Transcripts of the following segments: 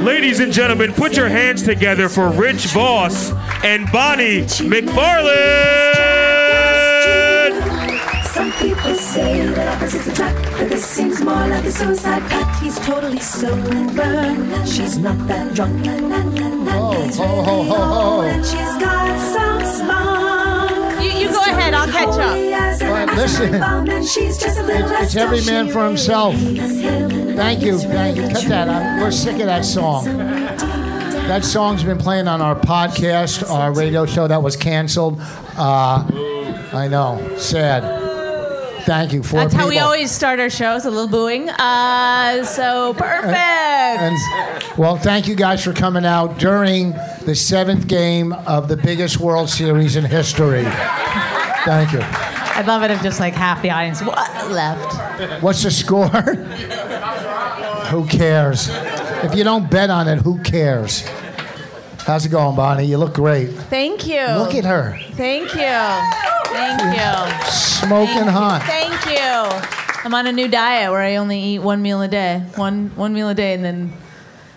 Ladies and gentlemen, put your hands together for Rich Vos and Bonnie McFarlane. Some people say that opposites attract, but this seems more like a suicide pact. He's totally sober. She's not that drunk. He's really old, and she's got some spunk. You go ahead, I'll catch up. All right, listen. It's every man for himself. Thank you. Thank you. Cut that out. We're sick of that song. That song's been playing on our podcast, our radio show that was canceled. I know. Sad. Thank you. That's how we always start our shows, a little booing. So perfect. And, well, thank you guys for coming out during the seventh game of the biggest World Series in history. Thank you. I'd love it if just like half the audience left. What's the score? Who cares? If you don't bet on it, who cares? How's it going, Bonnie? You look great. Thank you. Look at her. Thank you. Thank you. Smoking hot. Thank you. I'm on a new diet where I only eat one meal a day. One meal a day and then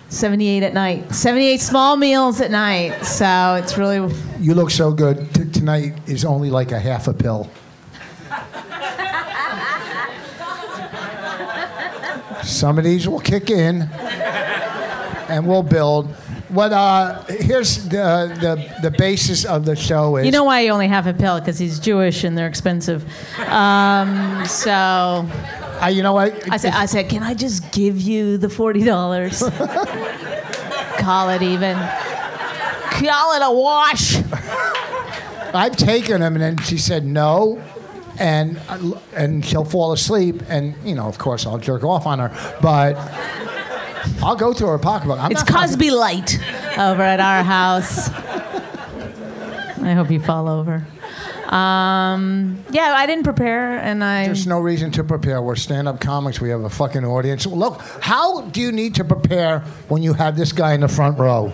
78 at night. 78 small meals at night. So it's really... You look so good. Tonight is only like a half a pill. Some of these will kick in and we'll build... What here's the basis of the show is... You know why you only have a pill? Because he's Jewish and they're expensive. So... you know what? I said, can I just give you the $40? Call it even. Call it a wash. I've taken him and then she said no. And she'll fall asleep. And, you know, of course, I'll jerk off on her. But... I'll go through her pocketbook. It's Cosby Light over at our house. I hope you fall over. Yeah, I didn't prepare, and I... There's no reason to prepare. We're stand-up comics. We have a fucking audience. Look, how do you need to prepare when you have this guy in the front row?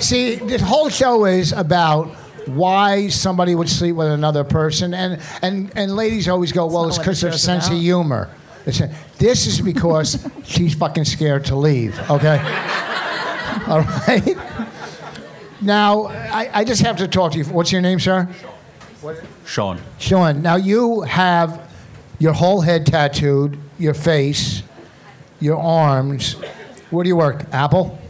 See, this whole show is about... why somebody would sleep with another person. And ladies always go, well, it's because of her sense of humor. This is because she's fucking scared to leave, okay? All right? Now, I just have to talk to you. What's your name, sir? Sean. Sean. Now, you have your whole head tattooed, your face, your arms. Where do you work? Apple?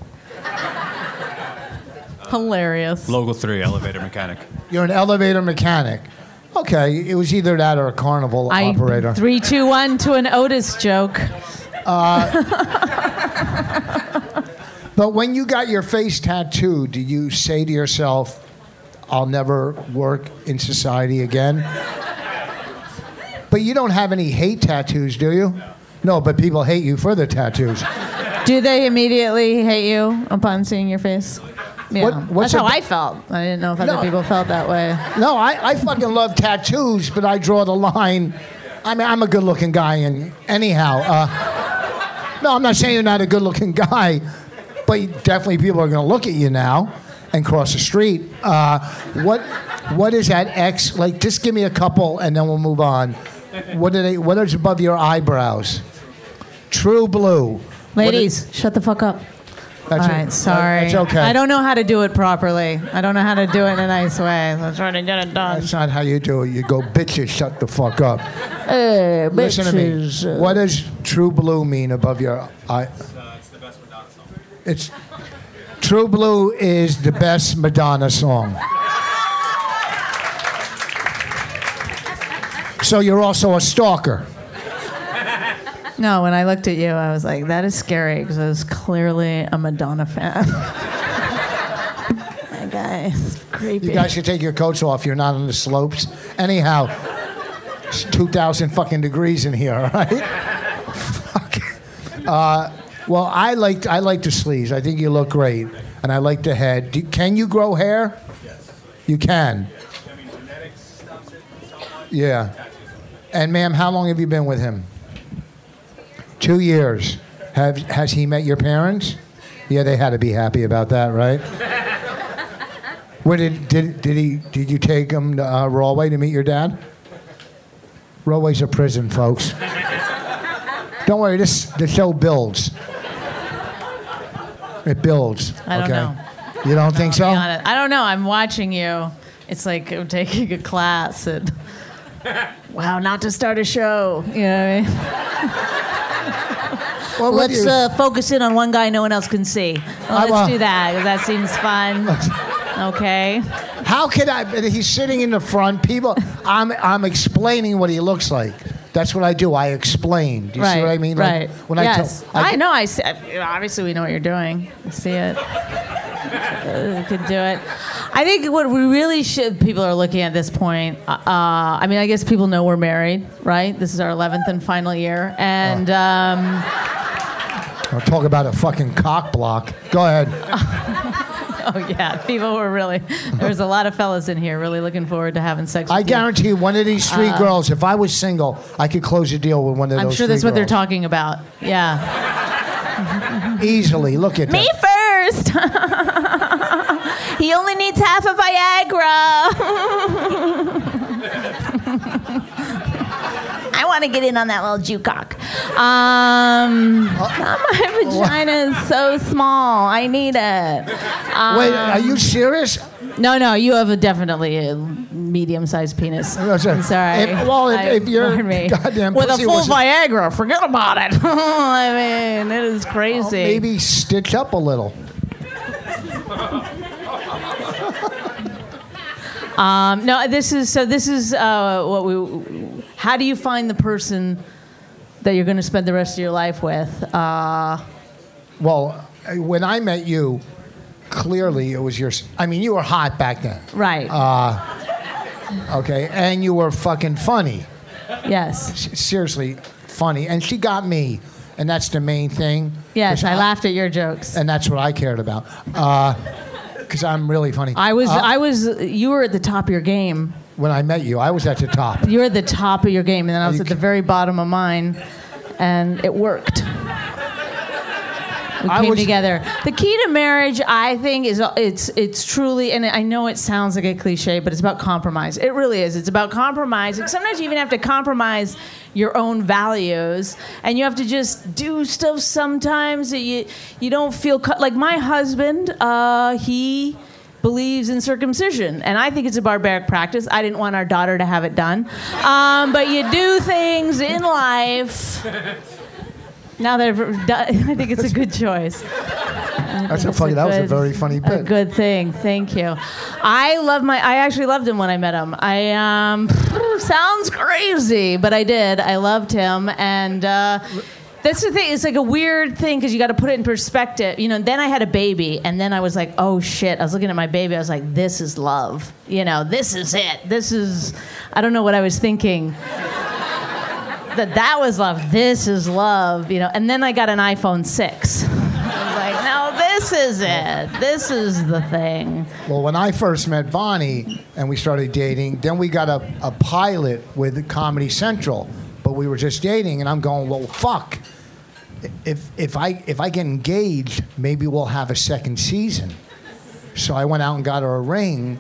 Hilarious. Local 3 elevator mechanic. You're an elevator mechanic. Okay, it was either that or a carnival operator. 3, 2, 1 to an Otis joke. But when you got your face tattooed, do you say to yourself, "I'll never work in society again"? But you don't have any hate tattoos, do you? No, but people hate you for the tattoos. Do they immediately hate you upon seeing your face? Yeah. That's how I felt. I didn't know if other people felt that way. No, I fucking love tattoos, but I draw the line. I mean, I'm a good-looking guy, and anyhow. No, I'm not saying you're not a good-looking guy, but definitely people are going to look at you now and cross the street. What is that X? Like, just give me a couple, and then we'll move on. What is above your eyebrows? True blue. Ladies, shut the fuck up. All right, sorry. That's okay. I don't know how to do it properly. I don't know how to do it in a nice way. I'm trying to get it done. That's not how you do it. You go, bitches, shut the fuck up. Hey, listen bitches. To me. What does true blue mean above your eye? It's the best Madonna song. It's True Blue is the best Madonna song. So you're also a stalker. No, when I looked at you, I was like, that is scary, because I was clearly a Madonna fan. That guy is creepy. You guys should take your coats off. You're not on the slopes. Anyhow, it's 2,000 fucking degrees in here, all right? Fuck. Well, I like the sleeves. I think you look great. And I like the head. Can you grow hair? Yes. You can. Yes. I mean, genetics stops it from someone. Yeah. And, ma'am, how long have you been with him? 2 years. Has he met your parents? Yeah, they had to be happy about that, right? What did you take him to Rahway to meet your dad? Rahway's a prison, folks. Don't worry, the show builds. It builds. I don't know. You don't think so? I don't know. I'm watching you. It's like I'm taking a class and wow, not to start a show. You know what I mean? Well, let's focus in on one guy no one else can see. Well, let's do that because that seems fun. Okay. How could I? He's sitting in the front. People, I'm explaining what he looks like. That's what I do. I explain. Do you see what I mean? Right. Like, when yes. I know. I see, obviously, we know what you're doing. I see it. We could do it. I think what we really should, people are looking at this point, I mean, I guess people know we're married, right? This is our 11th and final year. And... I'll talk about a fucking cock block. Go ahead. Oh, yeah. People were really... There was a lot of fellas in here really looking forward to having sex with you. I guarantee you, one of these three girls, if I was single, I could close a deal with one of those three I'm sure that's what girls. They're talking about. Yeah. Easily. Look at me first! He only needs half a Viagra. I want to get in on that little Jew cock. My vagina is so small. I need it. Wait, are you serious? No, you have a medium-sized penis. No, I'm sorry. If you're goddamn with a full Viagra, forget about it. I mean, it is crazy. Well, maybe stitch up a little. This is what we. How do you find the person that you're going to spend the rest of your life with? Well, when I met you, clearly it was your. I mean, you were hot back then. Right. Okay, and you were fucking funny. Yes. Seriously, funny, and she got me, and that's the main thing. Yes, I laughed at your jokes. And that's what I cared about. Because I'm really funny. You were at the top of your game. When I met you, I was at the top. You were at the top of your game, and then I was at the very bottom of mine, and it worked. We came together. The key to marriage, I think, is it's truly, and I know it sounds like a cliche, but it's about compromise. It really is. It's about compromise. And sometimes you even have to compromise your own values, and you have to just do stuff sometimes that you don't feel like my husband. He believes in circumcision, and I think it's a barbaric practice. I didn't want our daughter to have it done, but you do things in life. Now that I've done, I think it's a good choice. That was a very funny bit. A good thing, thank you. I actually loved him when I met him. Sounds crazy, but I did. I loved him, and that's the thing. It's like a weird thing because you got to put it in perspective. You know. Then I had a baby, and then I was like, oh shit. I was looking at my baby. I was like, this is love. You know, this is it. This is. I don't know what I was thinking. That was love. This is love, you know. And then I got an iPhone 6. I was like, no, this is it. This is the thing. Well, when I first met Bonnie and we started dating, then we got a pilot with Comedy Central, but we were just dating, and I'm going, well, fuck. If I get engaged, maybe we'll have a second season. So I went out and got her a ring,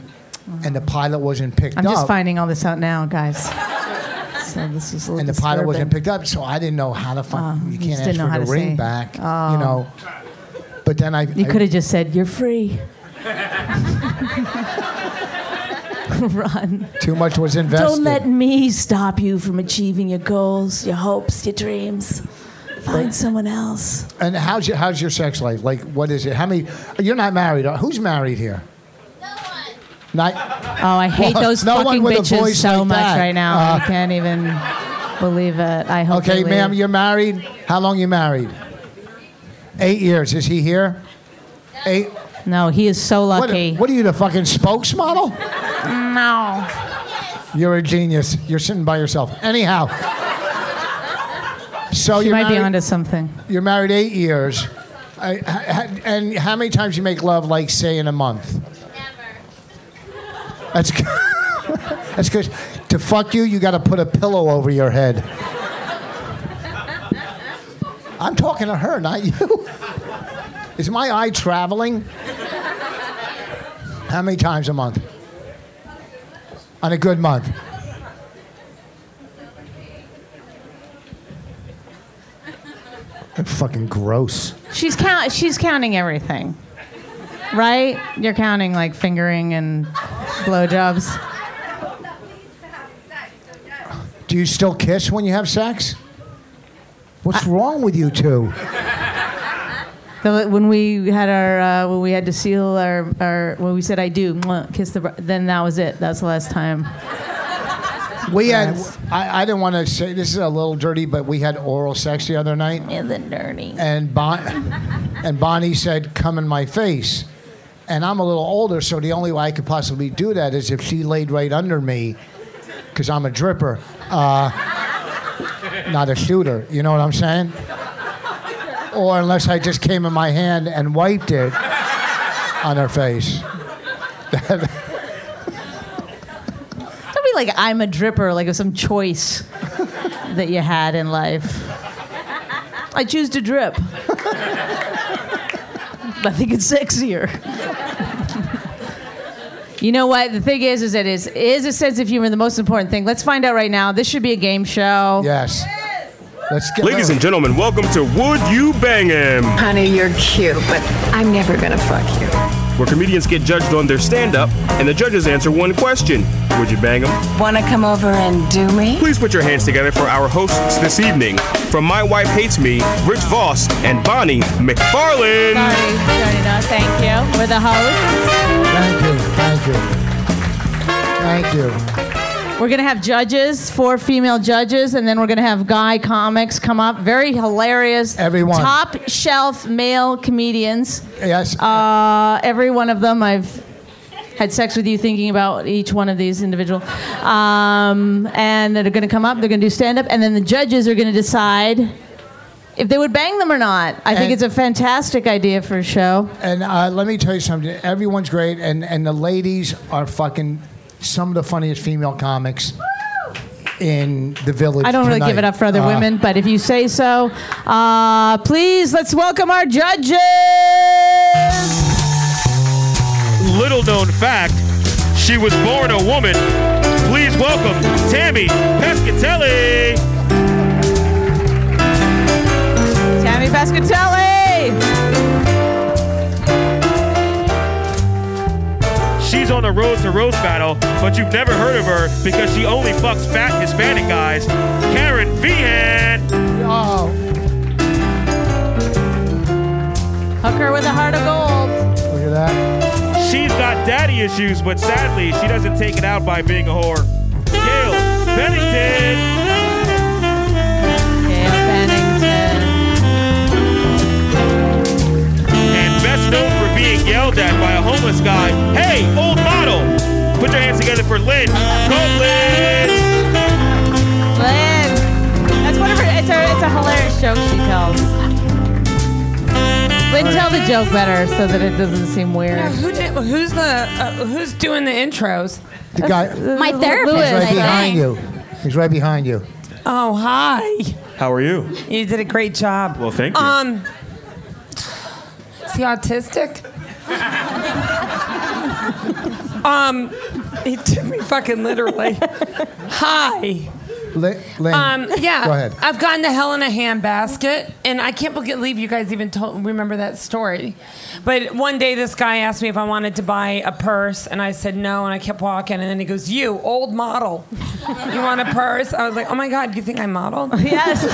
and the pilot wasn't picked up. I'm just finding all this out now, guys. So this is and the pilot wasn't picked up, so I didn't know how to find. You can't ask for the ring back, you know. But then you could have just said, "You're free." Run. Too much was invested. Don't let me stop you from achieving your goals, your hopes, your dreams. Find someone else. And how's your sex life? Like, what is it? How many? You're not married. Who's married here? I hate those fucking bitches so much right now. I can't even believe it. I hope. Okay, ma'am, you're married. How long are you married? 8 years. Is he here? No. Eight. No, he is so lucky. What are you, the fucking spokesmodel? No. You're a genius. You're sitting by yourself. Anyhow. So you might be onto something. You're married 8 years. And how many times you make love, like, say, in a month? That's good. That's good. To fuck you, you got to put a pillow over your head. I'm talking to her, not you. Is my eye traveling? How many times a month? On a good month. That's fucking gross. She's counting everything. Right? You're counting like fingering and blowjobs. Do you still kiss when you have sex? What's wrong with you two? When we had our when we had to seal our when we said I do kiss the then that was it. That's the last time. We had I didn't want to say this is a little dirty, but we had oral sex the other night. Isn't dirty. And Bonnie said, "Come in my face," and I'm a little older, so the only way I could possibly do that is if she laid right under me, because I'm a dripper, not a shooter. You know what I'm saying? Or unless I just came in my hand and wiped it on her face. Don't be like I'm a dripper, like some choice that you had in life. I choose to drip. I think it's sexier. You know what? The thing is that it is a sense of humor the most important thing. Let's find out right now. This should be a game show. Yes. Ladies and gentlemen, welcome to Would You Bang Him? Honey, you're cute, but I'm never gonna fuck you. Where comedians get judged on their stand-up, and the judges answer one question. Would you bang him? Wanna come over and do me? Please put your hands together for our hosts this evening. From My Wife Hates Me, Rich Vos and Bonnie McFarlane. Bonnie, thank you. We're the hosts. Thank you, thank you. Thank you. We're going to have judges, 4 female judges, and then we're going to have guy comics come up. Very hilarious. Everyone. Top shelf male comedians. Yes. Every one of them. I've had sex with you thinking about each one of these individual. And they're going to come up. They're going to do stand-up. And then the judges are going to decide if they would bang them or not. I think it's a fantastic idea for a show. And let me tell you something. Everyone's great, and the ladies are fucking... some of the funniest female comics in the village. I don't really give it up for other women, but if you say so, please let's welcome our judges. Little known fact, she was born a woman. Please welcome Tammy Pescatelli. Tammy Pescatelli. She's on the road to Rose Battle, but you've never heard of her because she only fucks fat Hispanic guys. Karen Vaughan. Oh. Hook her with a heart of gold. Look at that. She's got daddy issues, but sadly, she doesn't take it out by being a whore. Gail Bennington. And best known for being yelled at by a homeless guy. Hey, old model! Put your hands together for Lynn Coplitz! Lynn! That's one of her, it's a hilarious joke she tells. Lynn, tell the joke better so that it doesn't seem weird. Yeah, who's doing the intros? The guy. My therapist. He's right behind you. He's right behind you. Oh, hi. How are you? You did a great job. Well, thank you. Is he autistic? He took me fucking literally. Hi. Lynn. Yeah. Go ahead. I've gotten to hell in a handbasket, and I can't believe you guys even remember that story. But one day this guy asked me if I wanted to buy a purse, and I said no, and I kept walking, and then he goes, you, old model, you want a purse? I was like, oh my God, you think I modeled? Yes.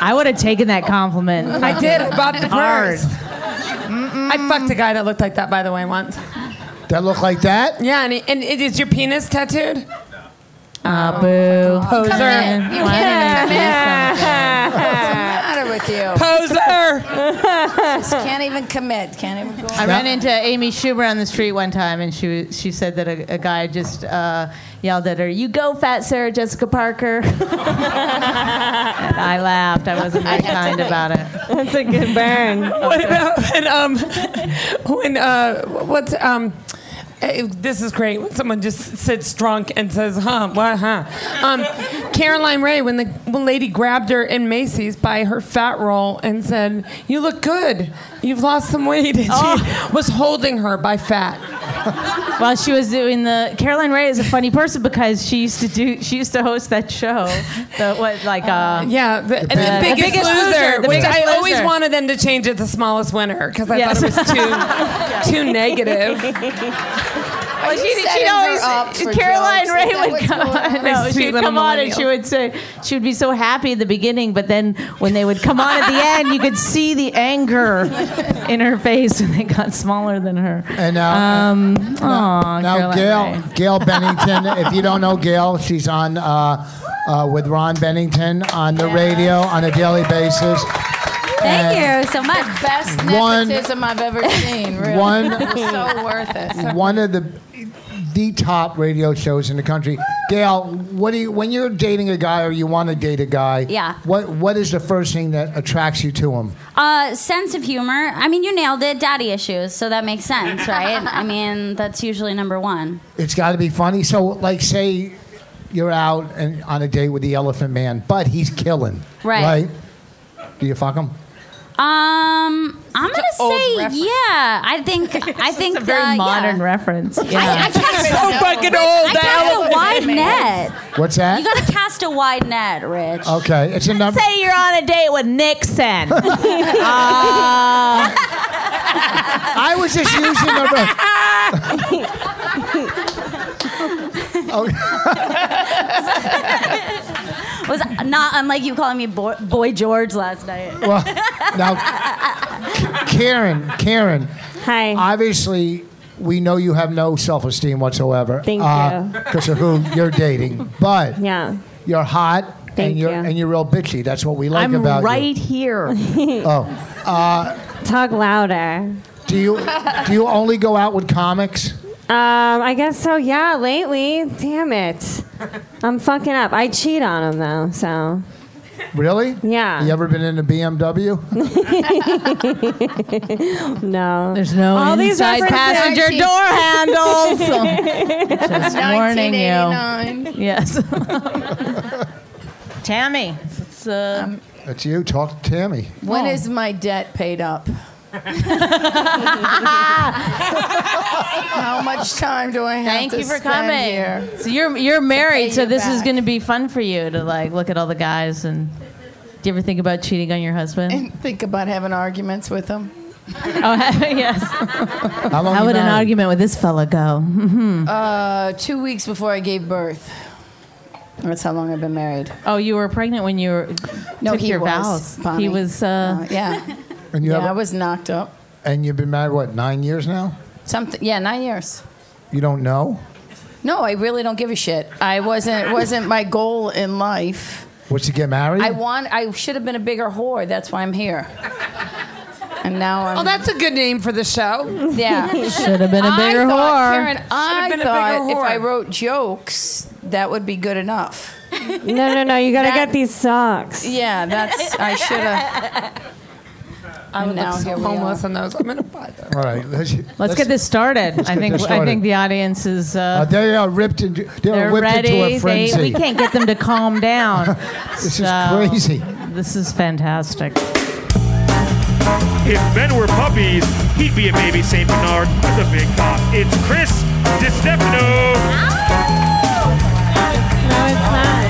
I would have taken that compliment. I did. I bought the purse. I fucked a guy that looked like that, by the way, once. That looked like that? Yeah, and is your penis tattooed? Ah, boo. Poser. What's the matter with you? Poser! Just can't even commit. Can't even go on. I ran into Amy Schumer on the street one time, and she said that a guy just yelled at her, you go, fat Sarah Jessica Parker. And I laughed. I wasn't very kind about it. That's a good burn. What about when this is great when someone just sits drunk and says, huh, what, huh? Caroline Ray, when the lady grabbed her in Macy's by her fat roll and said, you look good. You've lost some weight. And she was holding her by fat. while she was doing the... Caroline Ray is a funny person because she used to host that show. The Biggest Loser. Which I always wanted them to change it to Smallest Winner because I thought it was too negative. Well, she'd always, Caroline Ray would come on. No, she would come on and she would say, she would be so happy at the beginning, but then when they would come on at the end, you could see the anger in her face when they got smaller than her. And Gail Bennington, if you don't know Gail, she's on with Ron Bennington on the radio on a daily basis. Thank you so much. The best nepotism I've ever seen, really. It was so worth it. One of the top radio shows in the country. Gail, when you're dating a guy or you want to date a guy, what is the first thing that attracts you to him? Sense of humor. I mean, you nailed it. Daddy issues, so that makes sense, right? I mean, that's usually number one. It's got to be funny. So, like, say you're out and on a date with the Elephant Man, but he's killing. Right? Do you fuck him? I'm going to say, I think it's a very modern reference. Yeah. I cast so fucking old. I cast a wide net. What's that? You got to cast a wide net, Rich. Okay. It's a number. Let's say you're on a date with Nixon. I was just using the... Was not unlike you calling me Boy George last night. Well, now, Karen. Hi. Obviously, we know you have no self-esteem whatsoever. Thank you. Because of who you're dating. But you're hot. And you're real bitchy. That's what we like about you. I'm right here. Talk louder. Do you only go out with comics? I guess so, lately. Damn it. I'm fucking up. I cheat on him, though, so... Really? Yeah. You ever been in a BMW? No. There's no all inside these passenger door handles. Just warning you. Yes. Tammy. That's you. Talk to Tammy. When is my debt paid up? How much time do I have to spend here? So you're married, so this is going to be fun for you to like look at all the guys. And do you ever think about cheating on your husband? And think about having arguments with him. Yes. How would an argument with this fella go? 2 weeks before I gave birth. That's how long I've been married. Oh, you were pregnant when you took your vows. Bonnie. He was. And I was knocked up. And you've been married, 9 years now? 9 years. You don't know? No, I really don't give a shit. It wasn't my goal in life. Was to get married? I should have been a bigger whore. That's why I'm here. And now I'm... Oh, that's a good name for the show. Yeah. Should have been a bigger whore. Karen, I thought if I wrote jokes, that would be good enough. No. You got to get these socks. Yeah, I should have... I'm now so homeless on those. I'm going to buy them. All right. Let's get this started. I think the audience is... they are whipped into a frenzy. We can't get them to calm down. This is crazy. This is fantastic. If men were puppies, he'd be a baby St. Bernard with a big pop. It's Chris DiStefano. No, it's not.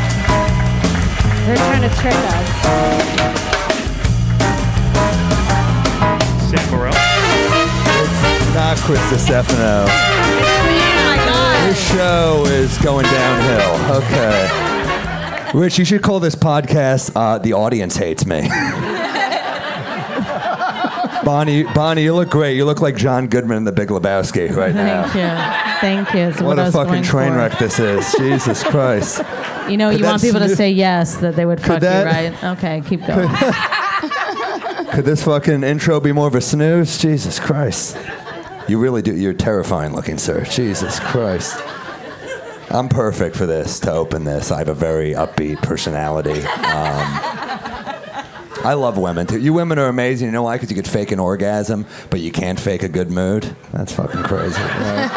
They're trying to trick us. Sam Morril. It's not Chris DiStefano. Oh my God. This show is going downhill. Okay. Rich, you should call this podcast The Audience Hates Me. Bonnie, you look great. You look like John Goodman in The Big Lebowski right now. Thank you. It's what a fucking train wreck this is. Jesus Christ. You know, you want people to say yes, that they would fuck you, right? Okay, keep going. Could this fucking intro be more of a snooze? Jesus Christ. You really do. You're terrifying looking, sir. Jesus Christ. I'm perfect for this, to open this. I have a very upbeat personality. I love women, too. You women are amazing. You know why? Because you could fake an orgasm, but you can't fake a good mood. That's fucking crazy. Right?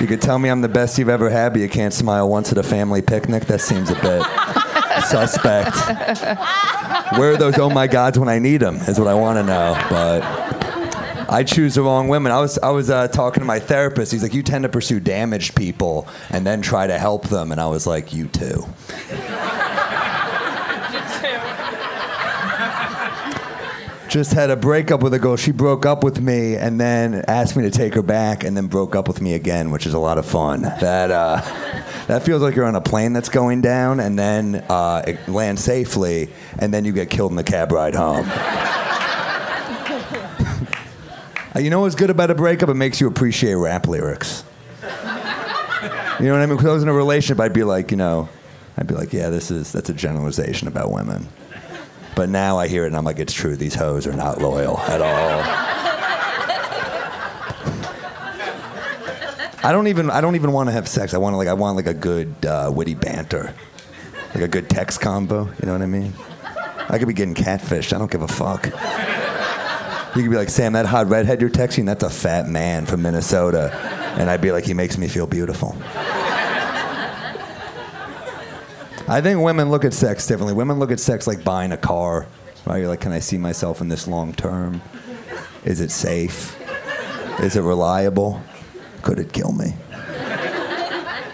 You could tell me I'm the best you've ever had, but you can't smile once at a family picnic. That seems a bit... suspect. Where are those oh my gods when I need them is what I want to know. But I choose the wrong women. I was talking to my therapist. He's like, you tend to pursue damaged people and then try to help them. And I was like, you too. Just had a breakup with a girl. She broke up with me and then asked me to take her back and then broke up with me again, which is a lot of fun. That feels like you're on a plane that's going down and then it lands safely and then you get killed in the cab ride home. You know what's good about a breakup? It makes you appreciate rap lyrics. You know what I mean? Because I was in a relationship, I'd be like, yeah, that's a generalization about women. But now I hear it and I'm like, it's true. These hoes are not loyal at all. I don't even want to have sex. I want a good witty banter, like a good text combo. You know what I mean? I could be getting catfished. I don't give a fuck. You could be like, Sam, that hot redhead you're texting, that's a fat man from Minnesota, and I'd be like, he makes me feel beautiful. I think women look at sex differently. Women look at sex like buying a car, right? You're like, can I see myself in this long term? Is it safe? Is it reliable? Could it kill me?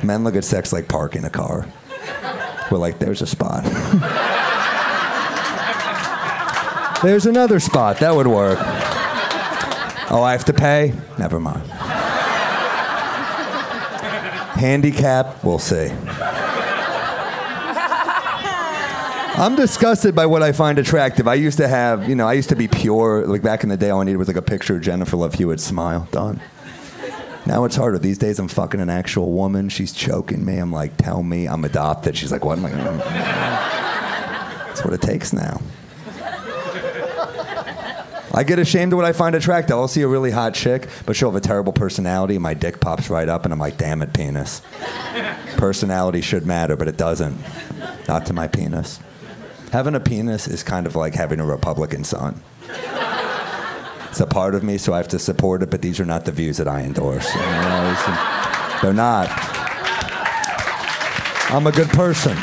Men look at sex like parking a car. We're like, there's a spot. There's another spot. That would work. Oh, I have to pay? Never mind. Handicap? We'll see. I'm disgusted by what I find attractive. I used to be pure. Like back in the day, all I needed was like a picture of Jennifer Love Hewitt's smile. Done. Now it's harder. These days, I'm fucking an actual woman. She's choking me. I'm like, tell me I'm adopted. She's like, what? I'm like, that's what it takes now. I get ashamed of what I find attractive. I'll see a really hot chick, but she'll have a terrible personality, and my dick pops right up, and I'm like, damn it, penis. Personality should matter, but it doesn't. Not to my penis. Having a penis is kind of like having a Republican son. It's a part of me, so I have to support it, but these are not the views that I endorse. You know, they're not. I'm a good person.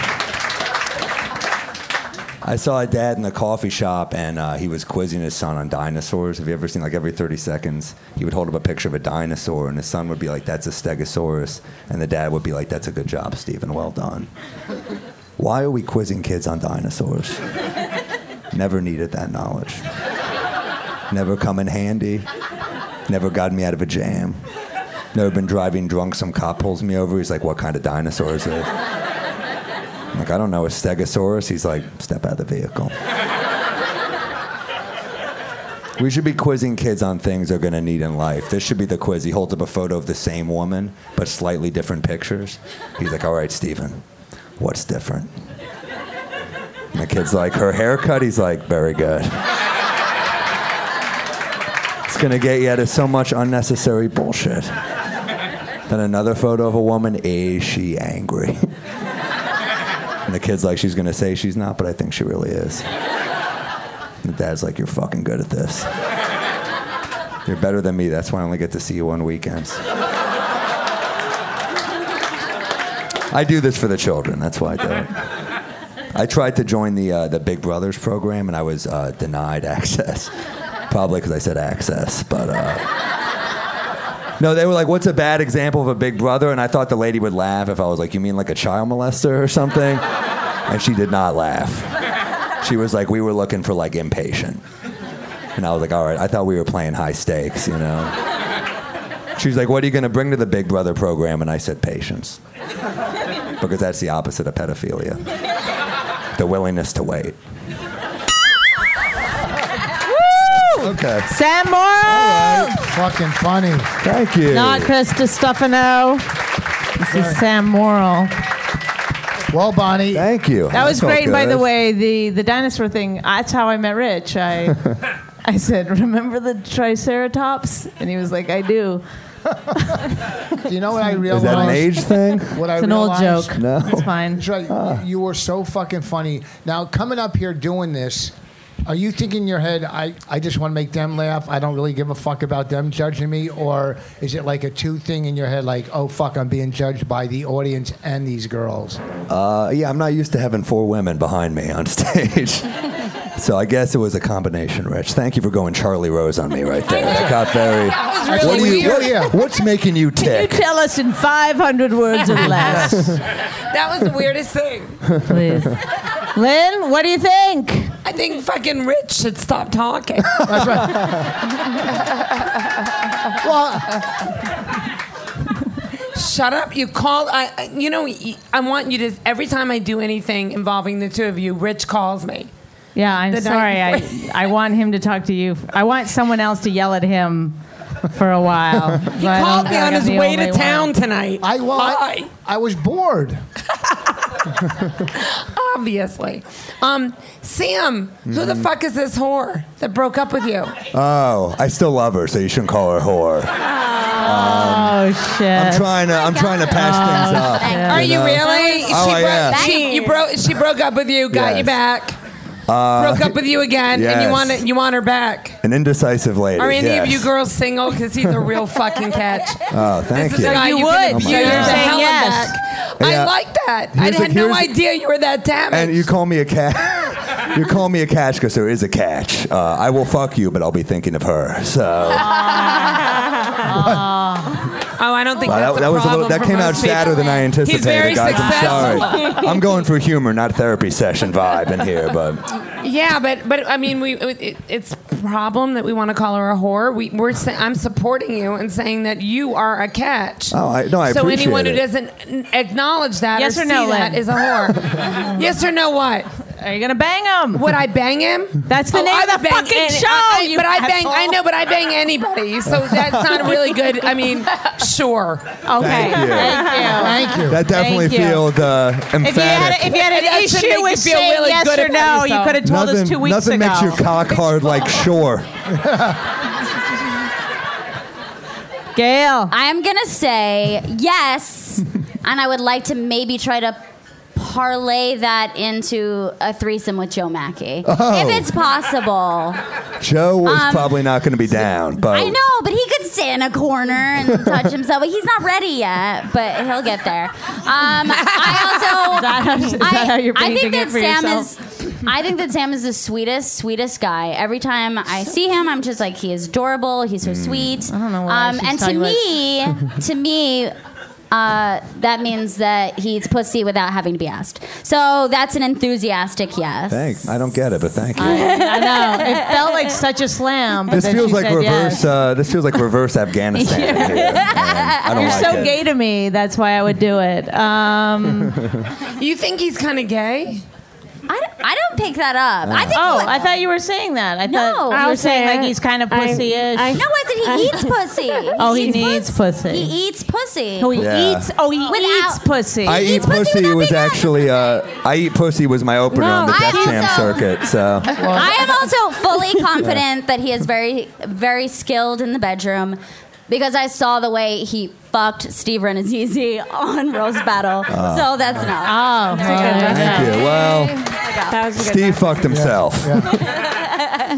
I saw a dad in a coffee shop, and he was quizzing his son on dinosaurs. Have you ever seen, like, every 30 seconds, he would hold up a picture of a dinosaur, and his son would be like, that's a stegosaurus, and the dad would be like, that's a good job, Stephen, well done. Why are we quizzing kids on dinosaurs? Never needed that knowledge. Never come in handy. Never got me out of a jam. Never been driving drunk. Some cop pulls me over. He's like, what kind of dinosaur is it? I'm like, I don't know, a stegosaurus? He's like, step out of the vehicle. We should be quizzing kids on things they're going to need in life. This should be the quiz. He holds up a photo of the same woman, but slightly different pictures. He's like, all right, Stephen. What's different? And the kid's like, her haircut? He's like, very good. It's gonna get you out of so much unnecessary bullshit. Then another photo of a woman, is she angry? And the kid's like, she's gonna say she's not, but I think she really is. And the dad's like, you're fucking good at this. You're better than me, that's why I only get to see you on weekends. I do this for the children. That's why I do it. I tried to join the Big Brothers program, and I was denied access. Probably because I said access, but... No, they were like, what's a bad example of a Big Brother? And I thought the lady would laugh if I was like, you mean like a child molester or something? And she did not laugh. She was like, we were looking for, like, impatient. And I was like, all right, I thought we were playing high stakes, you know? She's like, what are you going to bring to the Big Brother program? And I said, patience. Because that's the opposite of pedophilia. The willingness to wait. Woo! Okay. Sam Morril! All right. Fucking funny. Thank you. Not Chris DiStefano. This is Sam Morril. Well, Bonnie. Thank you. That was great, by the way. The dinosaur thing, that's how I met Rich. I said, remember the Triceratops? And he was like, I do. Do you know what I realized? Is that an age thing? It's an old joke. No. It's fine. You were so fucking funny. Now, coming up here doing this, are you thinking in your head, I just want to make them laugh, I don't really give a fuck about them judging me? Or is it like a two thing in your head, like, oh, fuck, I'm being judged by the audience and these girls? Yeah, I'm not used to having four women behind me on stage. So I guess it was a combination, Rich. Thank you for going Charlie Rose on me right there. That got very... That was really weird. What's making you tick? Can you tell us in 500 words or less? That was the weirdest thing. Please. Lynn, what do you think? I think fucking Rich should stop talking. That's right. Shut up. You called. I want you to... Every time I do anything involving the two of you, Rich calls me. Yeah, I'm sorry. I want him to talk to you. I want someone else to yell at him for a while. He called me on his way to town tonight. I was bored. Obviously. Sam, who the fuck is this whore that broke up with you? Oh, I still love her, so you shouldn't call her whore. Oh, shit. I'm trying to patch things up. Are you really? She broke up with you, got you back. Broke up with you again, yes. And you want her back. An indecisive lady. Are any of you girls single? Because he's a real fucking catch. Oh, thank you. This is a guy you would. You're saying yes. Back. Yeah. I like that. I had no idea you were that damaged. And you call me a catch. You call me a catch because there is a catch. I will fuck you, but I'll be thinking of her. So. Oh, I don't think that came out sadder than I anticipated. He's very successful. I'm sorry. I'm going for humor, not therapy session vibe in here, but yeah, but I mean, it's a problem that we want to call her a whore. I'm supporting you and saying that you are a catch. Oh, I appreciate it. So anyone who doesn't acknowledge that or see that is a whore. Yes or no? What? Are you gonna bang him? Would I bang him? That's the name of the fucking show. I bang anybody. So that's not really good. I mean, sure. Okay. Thank you. That definitely feels emphatic. If you had an issue with saying really yes or no, you could have told us 2 weeks ago. Nothing makes your cock hard like sure. Gail, I'm gonna say yes, and I would like to maybe try to parlay that into a threesome with Joe Mackey. Oh. If it's possible. Joe was probably not going to be down. But I know, but he could sit in a corner and touch himself. He's not ready yet, but he'll get there. I think that Sam is the sweetest guy. Every time I see him, I'm just like, he is adorable. He's so sweet. I don't know why and to me, that means that he eats pussy without having to be asked. So that's an enthusiastic yes. Thanks. I don't get it, but thank you. I know. It felt like such a slam. But this feels like reverse Afghanistan. Yeah. Here. You're so gay to me. That's why I would do it. You think he's kind of gay? I don't pick that up. I thought you were saying that. I thought you were saying like he's kind of pussy-ish. He eats pussy. He needs pussy. He eats pussy. I eat pussy was my opener on the Death Jam circuit. So I am also fully confident that he is very, very skilled in the bedroom. Because I saw the way he fucked Steve Rannazzisi on Rose Battle. So that's not. Thank you. Well, that was Steve fucked himself. Yeah.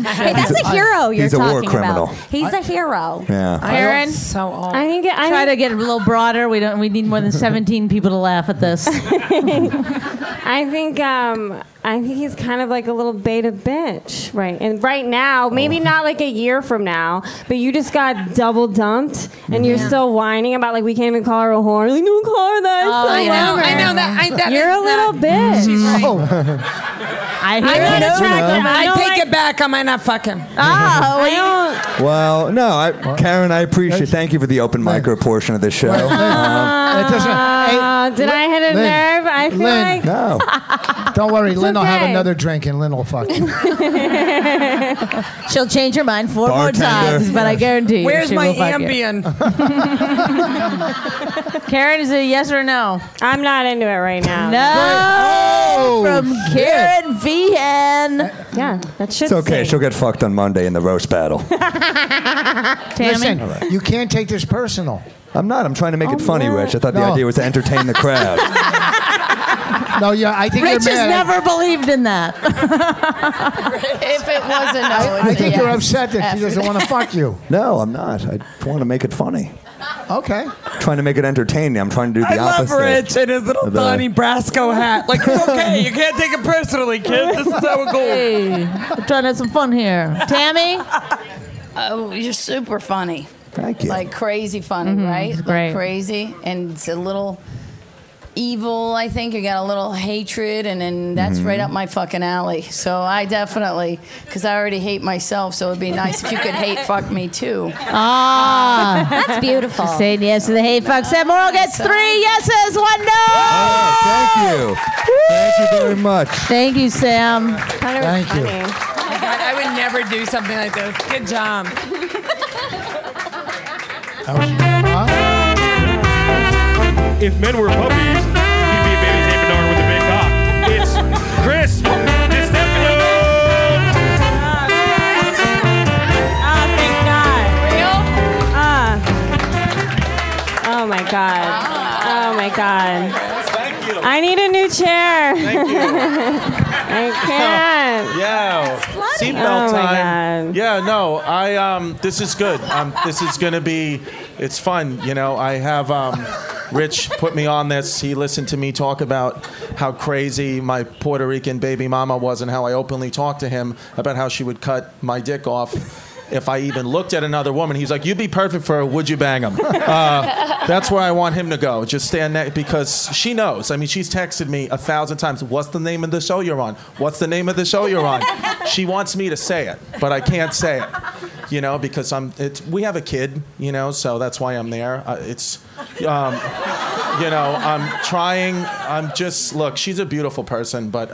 Hey, that's a hero you're talking about. He's a war criminal. He's a hero. Yeah. Karen? So old. Try to get a little broader. We need more than 17 people to laugh at this. I think he's kind of like a little beta bitch, right? And right now, maybe not like a year from now, but you just got double dumped, and you're still whining about like we can't even call her a whore. Like, don't call her that. Oh, I know that. You're a little bitch. She's right. I take it back. I might not fuck him. Karen, I appreciate it. Thank you for the open micro portion of the show. Did I hit a nerve? I feel like... No. Don't worry. Lynn will have another drink and Lynn will fuck you. She'll change her mind four more times, but I guarantee you she will fuck you. Where's my Ambien? Karen, is it a yes or no? I'm not into it right now. No! From Karen Vaughan. Yeah, that should be. It's okay. She'll get fucked on Monday in the roast battle. Tammy? Listen, you can't take this personal. I'm not. I'm trying to make it funny, Rich. I thought the idea was to entertain the crowd. I think Rich you're mad. Rich has never believed in that. If it wasn't, I think you're upset that she doesn't want to fuck you. No, I'm not. I want to make it funny. Okay. trying to make it entertaining. I'm trying to do the opposite. I love Rich in his little Donnie Brasco hat. Like, it's okay. You can't take it personally, kid. This is how it goes. Hey, I'm trying to have some fun here. Tammy? Oh, you're super funny. Thank you. Like crazy funny, right? It's great. Like crazy. And it's a little evil, I think. You got a little hatred, and then that's right up my fucking alley. So I definitely, because I already hate myself, so it'd be nice if you could hate fuck me too. Ah, that's beautiful. She's saying yes to the hate fuck. Sam Morril gets 3 yeses, 1 no. Oh, thank you. Woo! Thank you very much. Thank you, Sam. Thank you. Oh my God, I would never do something like this. Good job. If men were puppies, he'd be a baby Tampadar with a big cock. It's Chris DiStefano! Oh, thank God. Real? Oh, my God. Oh, my God. Thank you. I need a new chair. Thank you. I can't. Yeah. Seatbelt time. God. Yeah, no. This is good. This is gonna be. It's fun. You know, I have Rich put me on this. He listened to me talk about how crazy my Puerto Rican baby mama was, and how I openly talked to him about how she would cut my dick off if I even looked at another woman. He's like, "You'd be perfect for Would You Bang Him?" That's where I want him to go. Just stand next, because she knows. I mean, she's texted me 1,000 times. What's the name of the show you're on? What's the name of the show you're on? She wants me to say it, but I can't say it. You know, because we have a kid. You know, so that's why I'm there. You know, I'm trying. Look, she's a beautiful person, but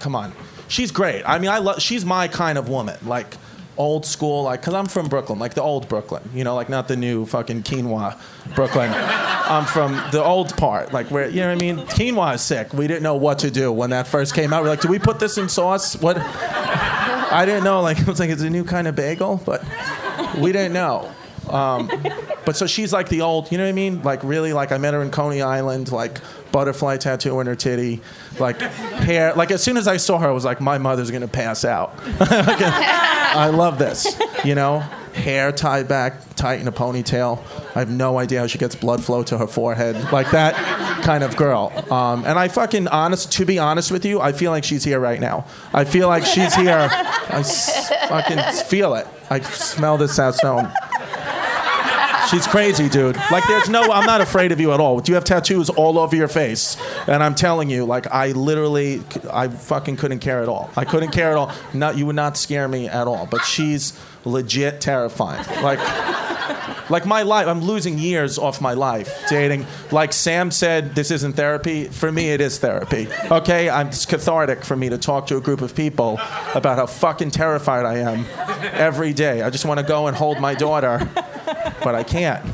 come on, she's great. I mean, she's my kind of woman. Like, old school, like, because I'm from Brooklyn, like the old Brooklyn, you know, like not the new fucking quinoa Brooklyn. I'm from the old part, like where, you know what I mean? Quinoa is sick. We didn't know what to do when that first came out. We're like, do we put this in sauce? What? I didn't know, like, I was like, it's a new kind of bagel, but we didn't know. But so she's like the old, you know what I mean? Like really, like I met her in Coney Island, like butterfly tattoo on her titty, like hair. Like as soon as I saw her, I was like, my mother's gonna pass out. I love this, you know? Hair tied back, tight in a ponytail. I have no idea how she gets blood flow to her forehead. Like that kind of girl. And I fucking, to be honest with you, I feel like she's here right now. I feel like she's here. Fucking feel it. I smell this out stone. She's crazy, dude. Like, I'm not afraid of you at all. You have tattoos all over your face. And I'm telling you, like, I fucking couldn't care at all. I couldn't care at all. You would not scare me at all. But she's legit terrifying. Like my life, I'm losing years off my life dating. Like Sam said, this isn't therapy. For me, it is therapy. Okay? It's cathartic for me to talk to a group of people about how fucking terrified I am every day. I just want to go and hold my daughter, but I can't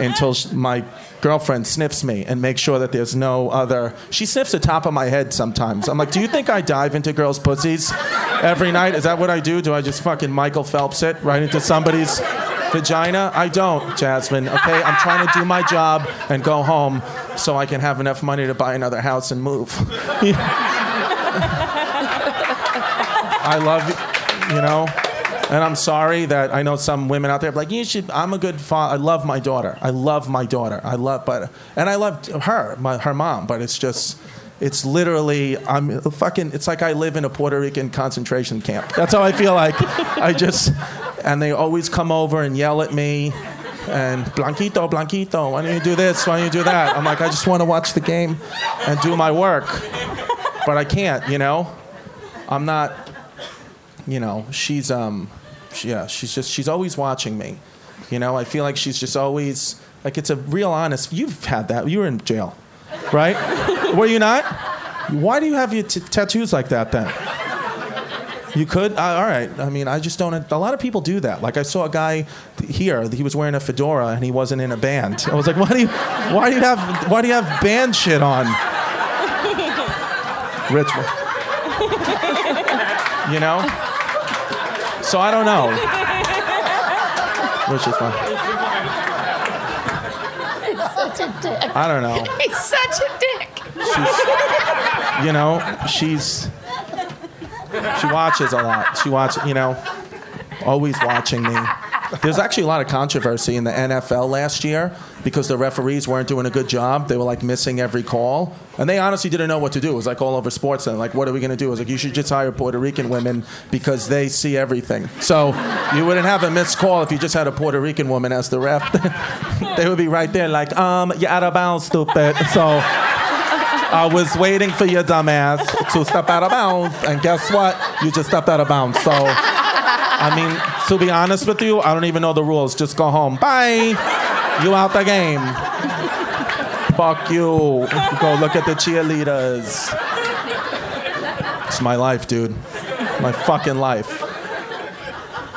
until my girlfriend sniffs me and makes sure that there's no other. She sniffs the top of my head sometimes. I'm like, do you think I dive into girls' pussies every night? Is that what I do? Do I just fucking Michael Phelps it right into somebody's vagina? I don't, Jasmine, okay? I'm trying to do my job and go home so I can have enough money to buy another house and move. I love you, you know? And I'm sorry that I know some women out there are like, I'm a good father. I love my daughter. And I loved her, her mom, but it's just, it's literally, it's like I live in a Puerto Rican concentration camp. That's how I feel like. And they always come over and yell at me and, Blanquito, Blanquito, why don't you do this? Why don't you do that? I'm like, I just want to watch the game and do my work, but I can't, you know? I'm not. You know, she's always watching me. You know, I feel like she's just always, like, it's a real honest, you've had that, you were in jail, right? Were you not? Why do you have your tattoos like that then? You could? All right. I mean, I just don't, a lot of people do that. Like, I saw a guy here, he was wearing a fedora and he wasn't in a band. I was like, why do you have band shit on? Rich. You know? So I don't know. Which is fine. He's such a dick. I don't know. He's such a dick. She's, you know, she watches a lot. Always watching me. There's actually a lot of controversy in the NFL last year because the referees weren't doing a good job. They were like missing every call. And they honestly didn't know what to do. It was like all over sports. And like, what are we going to do? It was like, you should just hire Puerto Rican women because they see everything. So you wouldn't have a missed call if you just had a Puerto Rican woman as the ref. They would be right there like, you're out of bounds, stupid. So I was waiting for your dumbass to step out of bounds. And guess what? You just stepped out of bounds. So, I mean, to be honest with you, I don't even know the rules. Just go home. Bye. You out the game. Fuck you. Go look at the cheerleaders. It's my life, dude. My fucking life.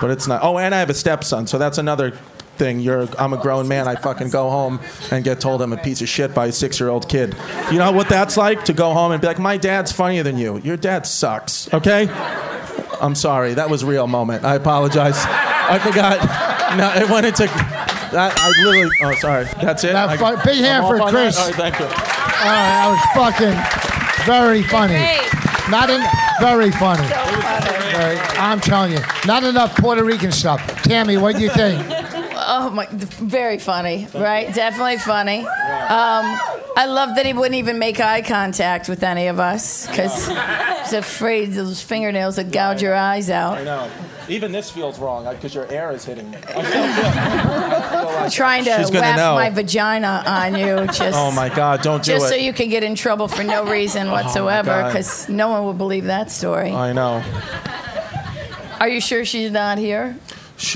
But it's not. Oh, and I have a stepson, so that's another thing. I'm a grown man. I fucking go home and get told I'm a piece of shit by a 6-year-old kid. You know what that's like? To go home and be like, my dad's funnier than you. Your dad sucks, okay? I'm sorry. That was a real moment. I apologize. I forgot. No, I wanted to... I literally... Oh, sorry. That's it? Big hand for Chris. All right, thank you. That was fucking very funny. Very funny. So funny. I'm telling you. Not enough Puerto Rican stuff. Tammy, what do you think? Oh my, very funny, right? Definitely funny. I love that he wouldn't even make eye contact with any of us because he's afraid those fingernails would gouge your eyes out. I know. Even this feels wrong because your air is hitting me. I'm trying to whack my vagina on you. Oh my God, don't do it. Just so you can get in trouble for no reason whatsoever because no one would believe that story. I know. Are you sure she's not here?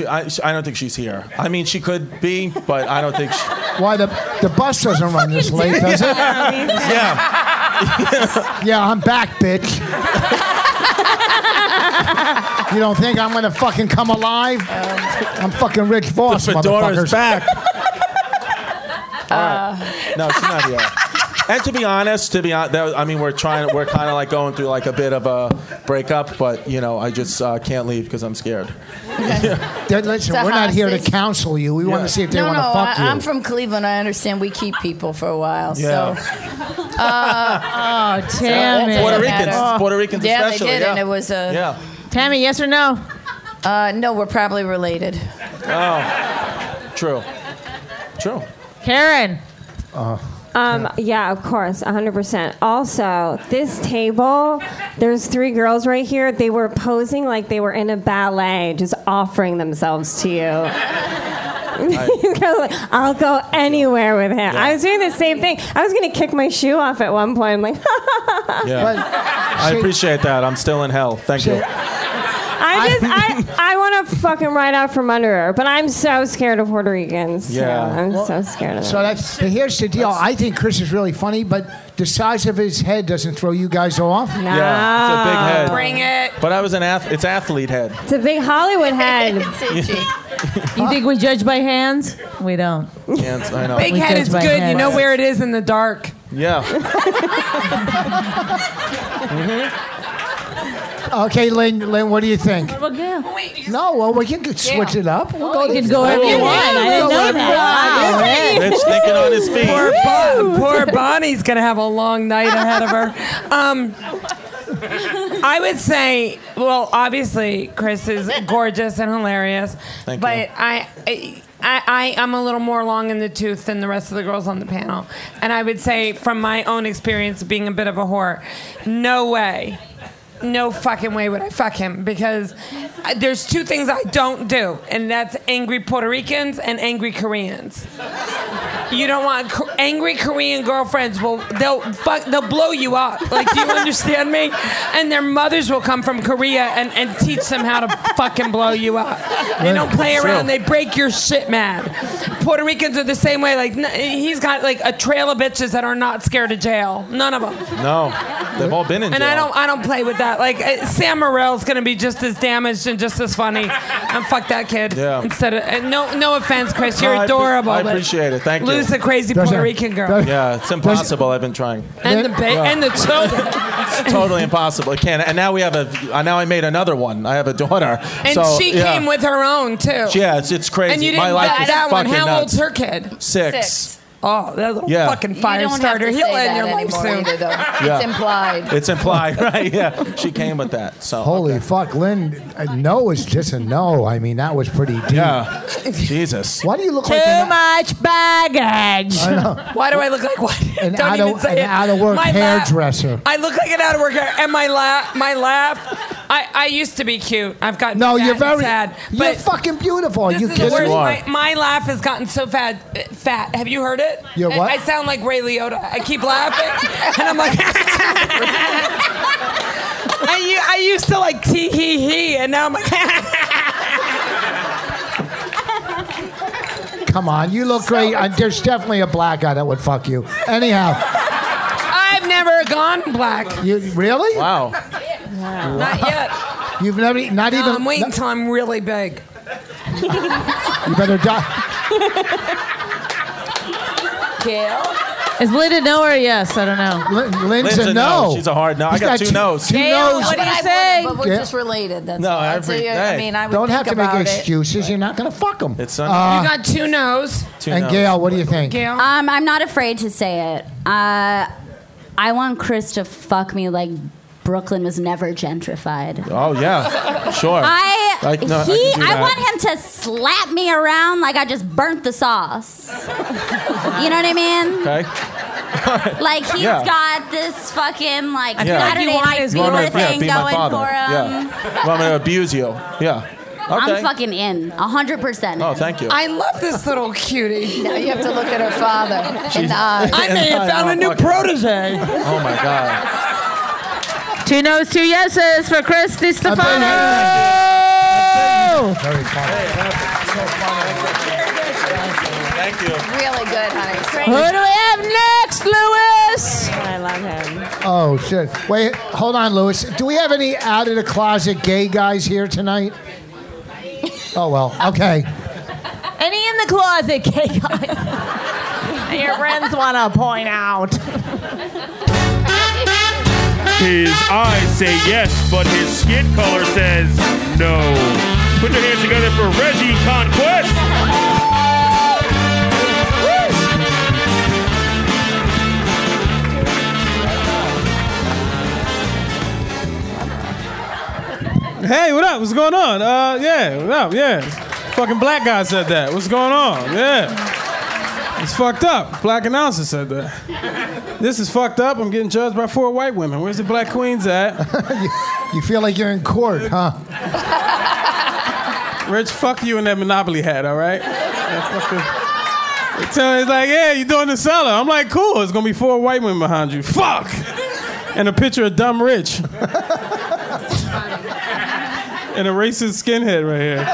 I don't think she's here. I mean, she could be, but I don't think she... Why, the bus doesn't run this late, does it? Yeah. Yeah, I'm back, bitch. You don't think I'm going to fucking come alive? I'm fucking Rich Vos, motherfuckers. The fedora's back. All right. No, she's not here. And to be honest, I mean, we're kind of like going through like a bit of a breakup, but you know, I just can't leave because I'm scared. Yeah. Listen, we're not here to counsel you. We want to see if they want to fuck you. I'm from Cleveland. I understand we keep people for a while. Yeah. So. Oh, Tammy. Puerto Ricans especially. Yeah, they did, and it was a. Yeah. Tammy, yes or no? No, we're probably related. Oh, true. Karen. Yeah, of course, 100%. Also, this table, there's 3 girls right here. They were posing like they were in a ballet, just offering themselves to you. You go like, I'll go anywhere with him. Yeah. I was doing the same thing. I was going to kick my shoe off at one point. I'm like, I appreciate that. I'm still in hell. Thank you. I want to fucking ride out from under her, but I'm so scared of Puerto Ricans. Yeah. So scared of them. Here's the deal. I think Chris is really funny, but the size of his head doesn't throw you guys off. No. Yeah, it's a big head. Bring it. But I was it's athlete head. It's a big Hollywood head. You think we judge by hands? We don't. Hands, I know. Big head is good. Head. You know where it is in the dark. Yeah. Mm-hmm. Okay, Lynn, what do you think? We can switch it up. We can go wherever you want. I didn't know that. Wow. Rich thinking on his feet. Poor Bonnie's going to have a long night ahead of her. I would say, well, obviously, Chris is gorgeous and hilarious. Thank you. I'm a little more long in the tooth than the rest of the girls on the panel. And I would say, from my own experience being a bit of a whore, no way. No fucking way would I fuck him because there's 2 things I don't do, and that's angry Puerto Ricans and angry Koreans. You don't want angry Korean girlfriends. Well, they'll blow you up. Like, do you understand me? And their mothers will come from Korea and teach them how to fucking blow you up. They don't play around. They break your shit mad. Puerto Ricans are the same way. Like, he's got like a trail of bitches that are not scared of jail. None of them. No, they've all been in jail. And I don't play with that. Like, Sam Morril's gonna be just as damaged and just as funny, and fuck that kid. Yeah. Instead of no offense, Chris, you're adorable. I appreciate it. Thank you. Lose the crazy Puerto Rican girl. Yeah, it's impossible. I've been trying. And the children. It's totally impossible. It can't. And now we have now I made another one. I have a daughter. And so, she came with her own too. Yeah, it's crazy. And you didn't buy that one. How old's her kid? 6. Oh, that little fucking fire starter. He'll end your life soon. Either, though. It's implied. It's implied, right? Yeah. She came with that. So holy fuck, Lynn. No is just a no. I mean, that was pretty deep. Yeah. Jesus. Why do you look like too much baggage? I know. Why do I look like what? An out-of-work hairdresser. I look like an out-of-work hairdresser. And my laugh. I used to be cute. I've gotten sad. You're fucking beautiful. This is the worst. My laugh has gotten so fat. Have you heard it? Your what? I sound like Ray Liotta. I keep laughing, and I'm like... I used to like tee-hee-hee, and now I'm like... Come on, you look great. There's definitely a black guy that would fuck you. Anyhow. I've never gone black. Really? Wow. Wow. Not yet. You've never even. I'm waiting until I'm really big. You better die. Gail? Is Lynn a no or a yes? I don't know. Lynn's a no. She's a hard no. I got two no's. Gail, what do you say? But we're just related. That's no, I mean, I would don't have to make excuses. Right. You're not gonna fuck them. It's you got two no's. And Gail, what do you think? Gail, I'm not afraid to say it. I want Chris to fuck me like Brooklyn was never gentrified. Oh, yeah. Sure. I want him to slap me around like I just burnt the sauce. You know what I mean? Okay. Like, he's got this fucking, like, Saturday Night Fever thing going for him. Yeah. Want me to abuse you? Yeah. Okay. I'm fucking in, 100%. Oh, thank you. I love this little cutie. Now you have to look at her father. She's in the eyes. I may have found a new protege. Oh, my God. Two no's, two yeses for Chris DiStefano. Very funny. Thank you. Really good, honey. Who do we have next, Louis? I love him. Oh, shit. Wait, hold on, Louis. Do we have any out-of-the-closet gay guys here tonight? Oh, well, okay. Any in-the-closet gay guys? Your friends want to point out. His eyes say yes, but his skin color says no. Put your hands together for Reggie Conquest. Hey, what up? What's going on? What up? Yeah. Fucking black guy said that. What's going on? Yeah. It's fucked up. Black announcer said that. This is fucked up. I'm getting judged by 4 white women. Where's the black queens at? You feel like you're in court, huh? Rich, fuck you in that Monopoly hat, all right? It's like, yeah, you're doing the seller. I'm like, cool. There's going to be 4 white women behind you. Fuck! And a picture of dumb Rich. And a racist skinhead right here.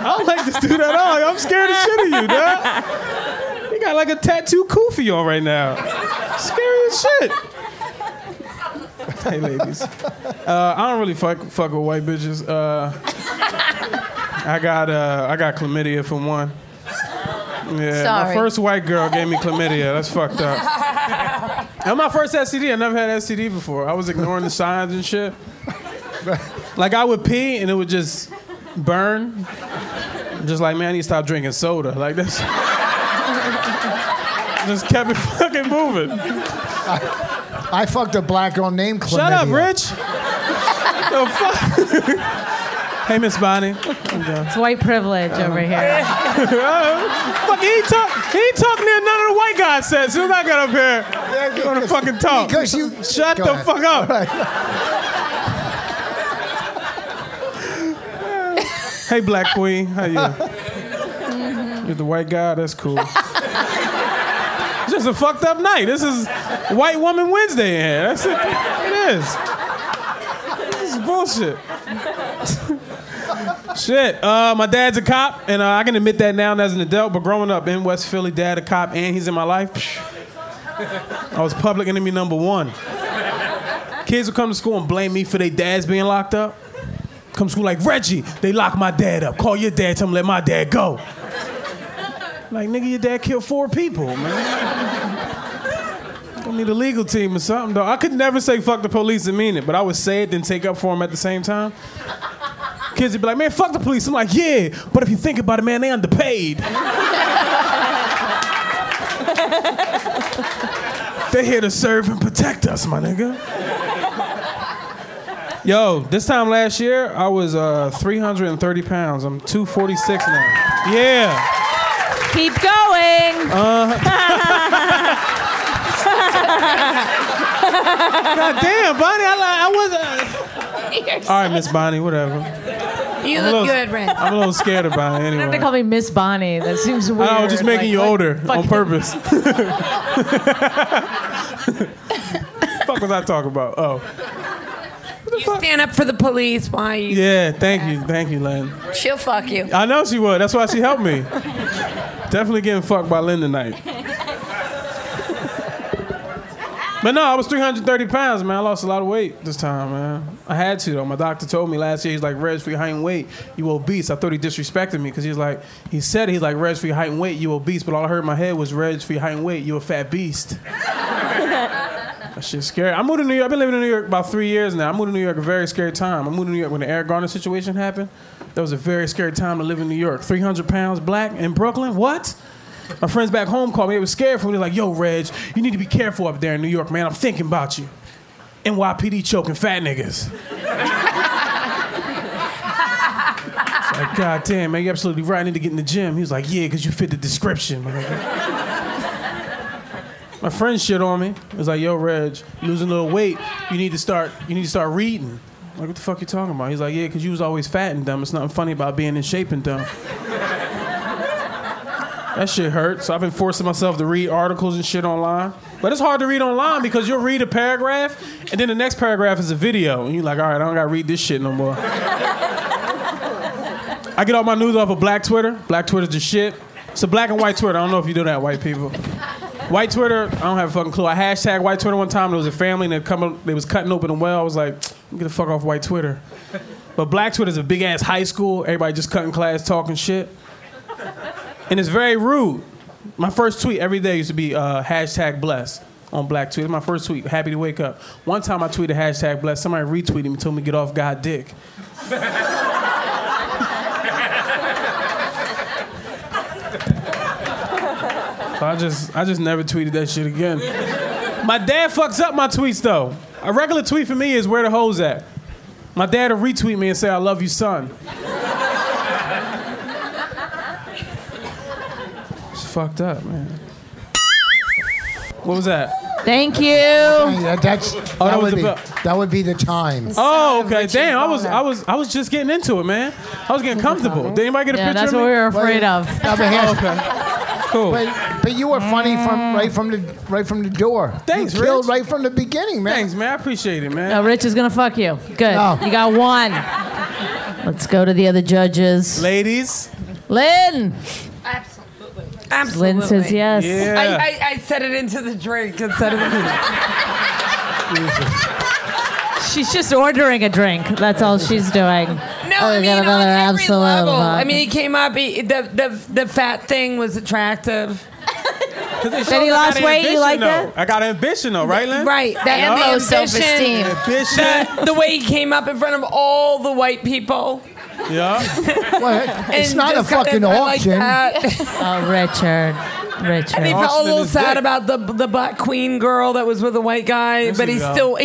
I don't like this dude at all. I'm scared as shit of you, dog. You got like a tattoo kufi on right now. Scary as shit. Hey, ladies. I don't really fuck with white bitches. I got chlamydia from one. Yeah, sorry. My first white girl gave me chlamydia. That's fucked up. And my first STD. I never had STD before. I was ignoring the signs and shit. Like I would pee and it would just burn. Just like, man, I need to stop drinking soda. Like this. Just kept it fucking moving. I fucked a black girl named Chlamydia. Shut up, Rich. The fuck? Hey, Miss Bonnie. It's white privilege over here. Fuck, he ain't talking there. None of the white guys said. Soon as I got up here, you want to fucking talk? Because you shut the fuck up. Right. Hey, black queen, how you? You're the white guy. That's cool. It's a fucked up night. This is White Woman Wednesday in here. That's it. It is. This is bullshit. Shit. My dad's a cop, and I can admit that now as an adult, but growing up in West Philly, dad a cop, and he's in my life. I was public enemy number 1. Kids would come to school and blame me for their dads being locked up. Come to school like, Reggie, they locked my dad up. Call your dad, tell him to let my dad go. Like, nigga, your dad killed 4 people, man. Don't need a legal team or something, though. I could never say fuck the police and mean it, but I would say it, then take up for them at the same time. Kids would be like, man, fuck the police. I'm like, yeah, but if you think about it, man, they underpaid. They're here to serve and protect us, my nigga. Yo, this time last year, I was 330 pounds. I'm 246 now. Yeah. Keep going. God damn, Bonnie, I wasn't. All right, Miss Bonnie, whatever. You look good, Rich. I'm a little scared of Bonnie anyway. You don't have to call me Miss Bonnie. That seems weird. I was just making you older on purpose. Fuck was I talking about? Oh. You stand up for the police. Why? Yeah, thank you, Lynn. She'll fuck you. I know she would. That's why she helped me. Definitely getting fucked by Lynn tonight. But no, I was 330 pounds, man. I lost a lot of weight this time, man. I had to, though. My doctor told me last year, he's like, Reg, for your height and weight, you obese. I thought he disrespected me because he said, Reg, for your height and weight, you obese. But all I heard in my head was, Reg, for your height and weight, you a fat beast. That shit's scary. I moved to New York. I've been living in New York about 3 years now. I moved to New York at a very scary time. I moved to New York when the Eric Garner situation happened. That was a very scary time to live in New York. 300 pounds black in Brooklyn? What? My friends back home called me. They were scared for me. They're like, yo, Reg, you need to be careful up there in New York, man. I'm thinking about you. NYPD choking fat niggas. It's like, God damn, man, you're absolutely right. I need to get in the gym. He was like, yeah, because you fit the description. My friend shit on me. It was like, yo, Reg, losing a little weight. You need to start reading. I'm like, what the fuck you talking about? He's like, yeah, because you was always fat and dumb. It's nothing funny about being in shape and dumb. That shit hurts. So I've been forcing myself to read articles and shit online. But it's hard to read online because you'll read a paragraph, and then the next paragraph is a video. And you're like, all right, I don't got to read this shit no more. I get all my news off of Black Twitter. Black Twitter's the shit. It's a black and white Twitter. I don't know if you do that, white people. White Twitter, I don't have a fucking clue. I hashtagged White Twitter one time. There was a family, and they was cutting open a well. I was like, get the fuck off White Twitter. But Black Twitter's a big-ass high school. Everybody just cutting class, talking shit. And it's very rude. My first tweet every day used to be #blessed on Black Twitter. My first tweet, happy to wake up. One time I tweeted #blessed. Somebody retweeted me, told me get off God dick. So I just never tweeted that shit again. My dad fucks up my tweets though. A regular tweet for me is where the hoes at. My dad will retweet me and say I love you, son. Fucked up, man. What was that? Thank you. That would be the time. Oh, okay. Damn, I was just getting into it, man. I was getting comfortable. Did anybody get a picture of me? That's what we were afraid of. Okay. Cool. But you were funny right from the door. Thanks, Rich. Real right from the beginning, man. Thanks, man. I appreciate it, man. Now, Rich is gonna fuck you. Good. No. You got one. Let's go to the other judges. Ladies. Lynn. Absolutely. Lynn says yes. Yeah. I set it into the drink instead of Jesus. She's just ordering a drink. That's all she's doing. No, I mean, on every level. I mean, he came up. The fat thing was attractive. Then he lost weight. You like that? I got ambition, though, right, Lynn? Right. That low self-esteem. The way he came up in front of all the white people. Yeah. Well, it's not a fucking auction. Like oh, Richard. And he felt a little sad about the black queen girl that was with the white guy, but he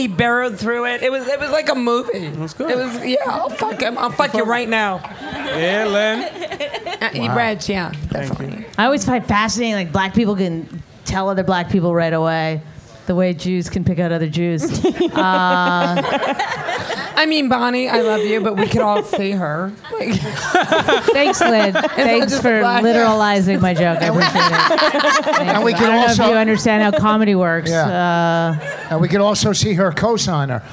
barreled through it. It was like a movie. It was good. It was I'll fuck him. I'll fuck you right now. Yeah, Lynn. Wow. Rich, yeah. Definitely. I always find fascinating like black people can tell other black people right away. The way Jews can pick out other Jews. I mean, Bonnie, I love you, but we can all see her. Like. Thanks, Lynn. Thanks for literalizing my joke. I appreciate it. And we can I don't know if you understand how comedy works. Yeah. And we can also see her cosigner.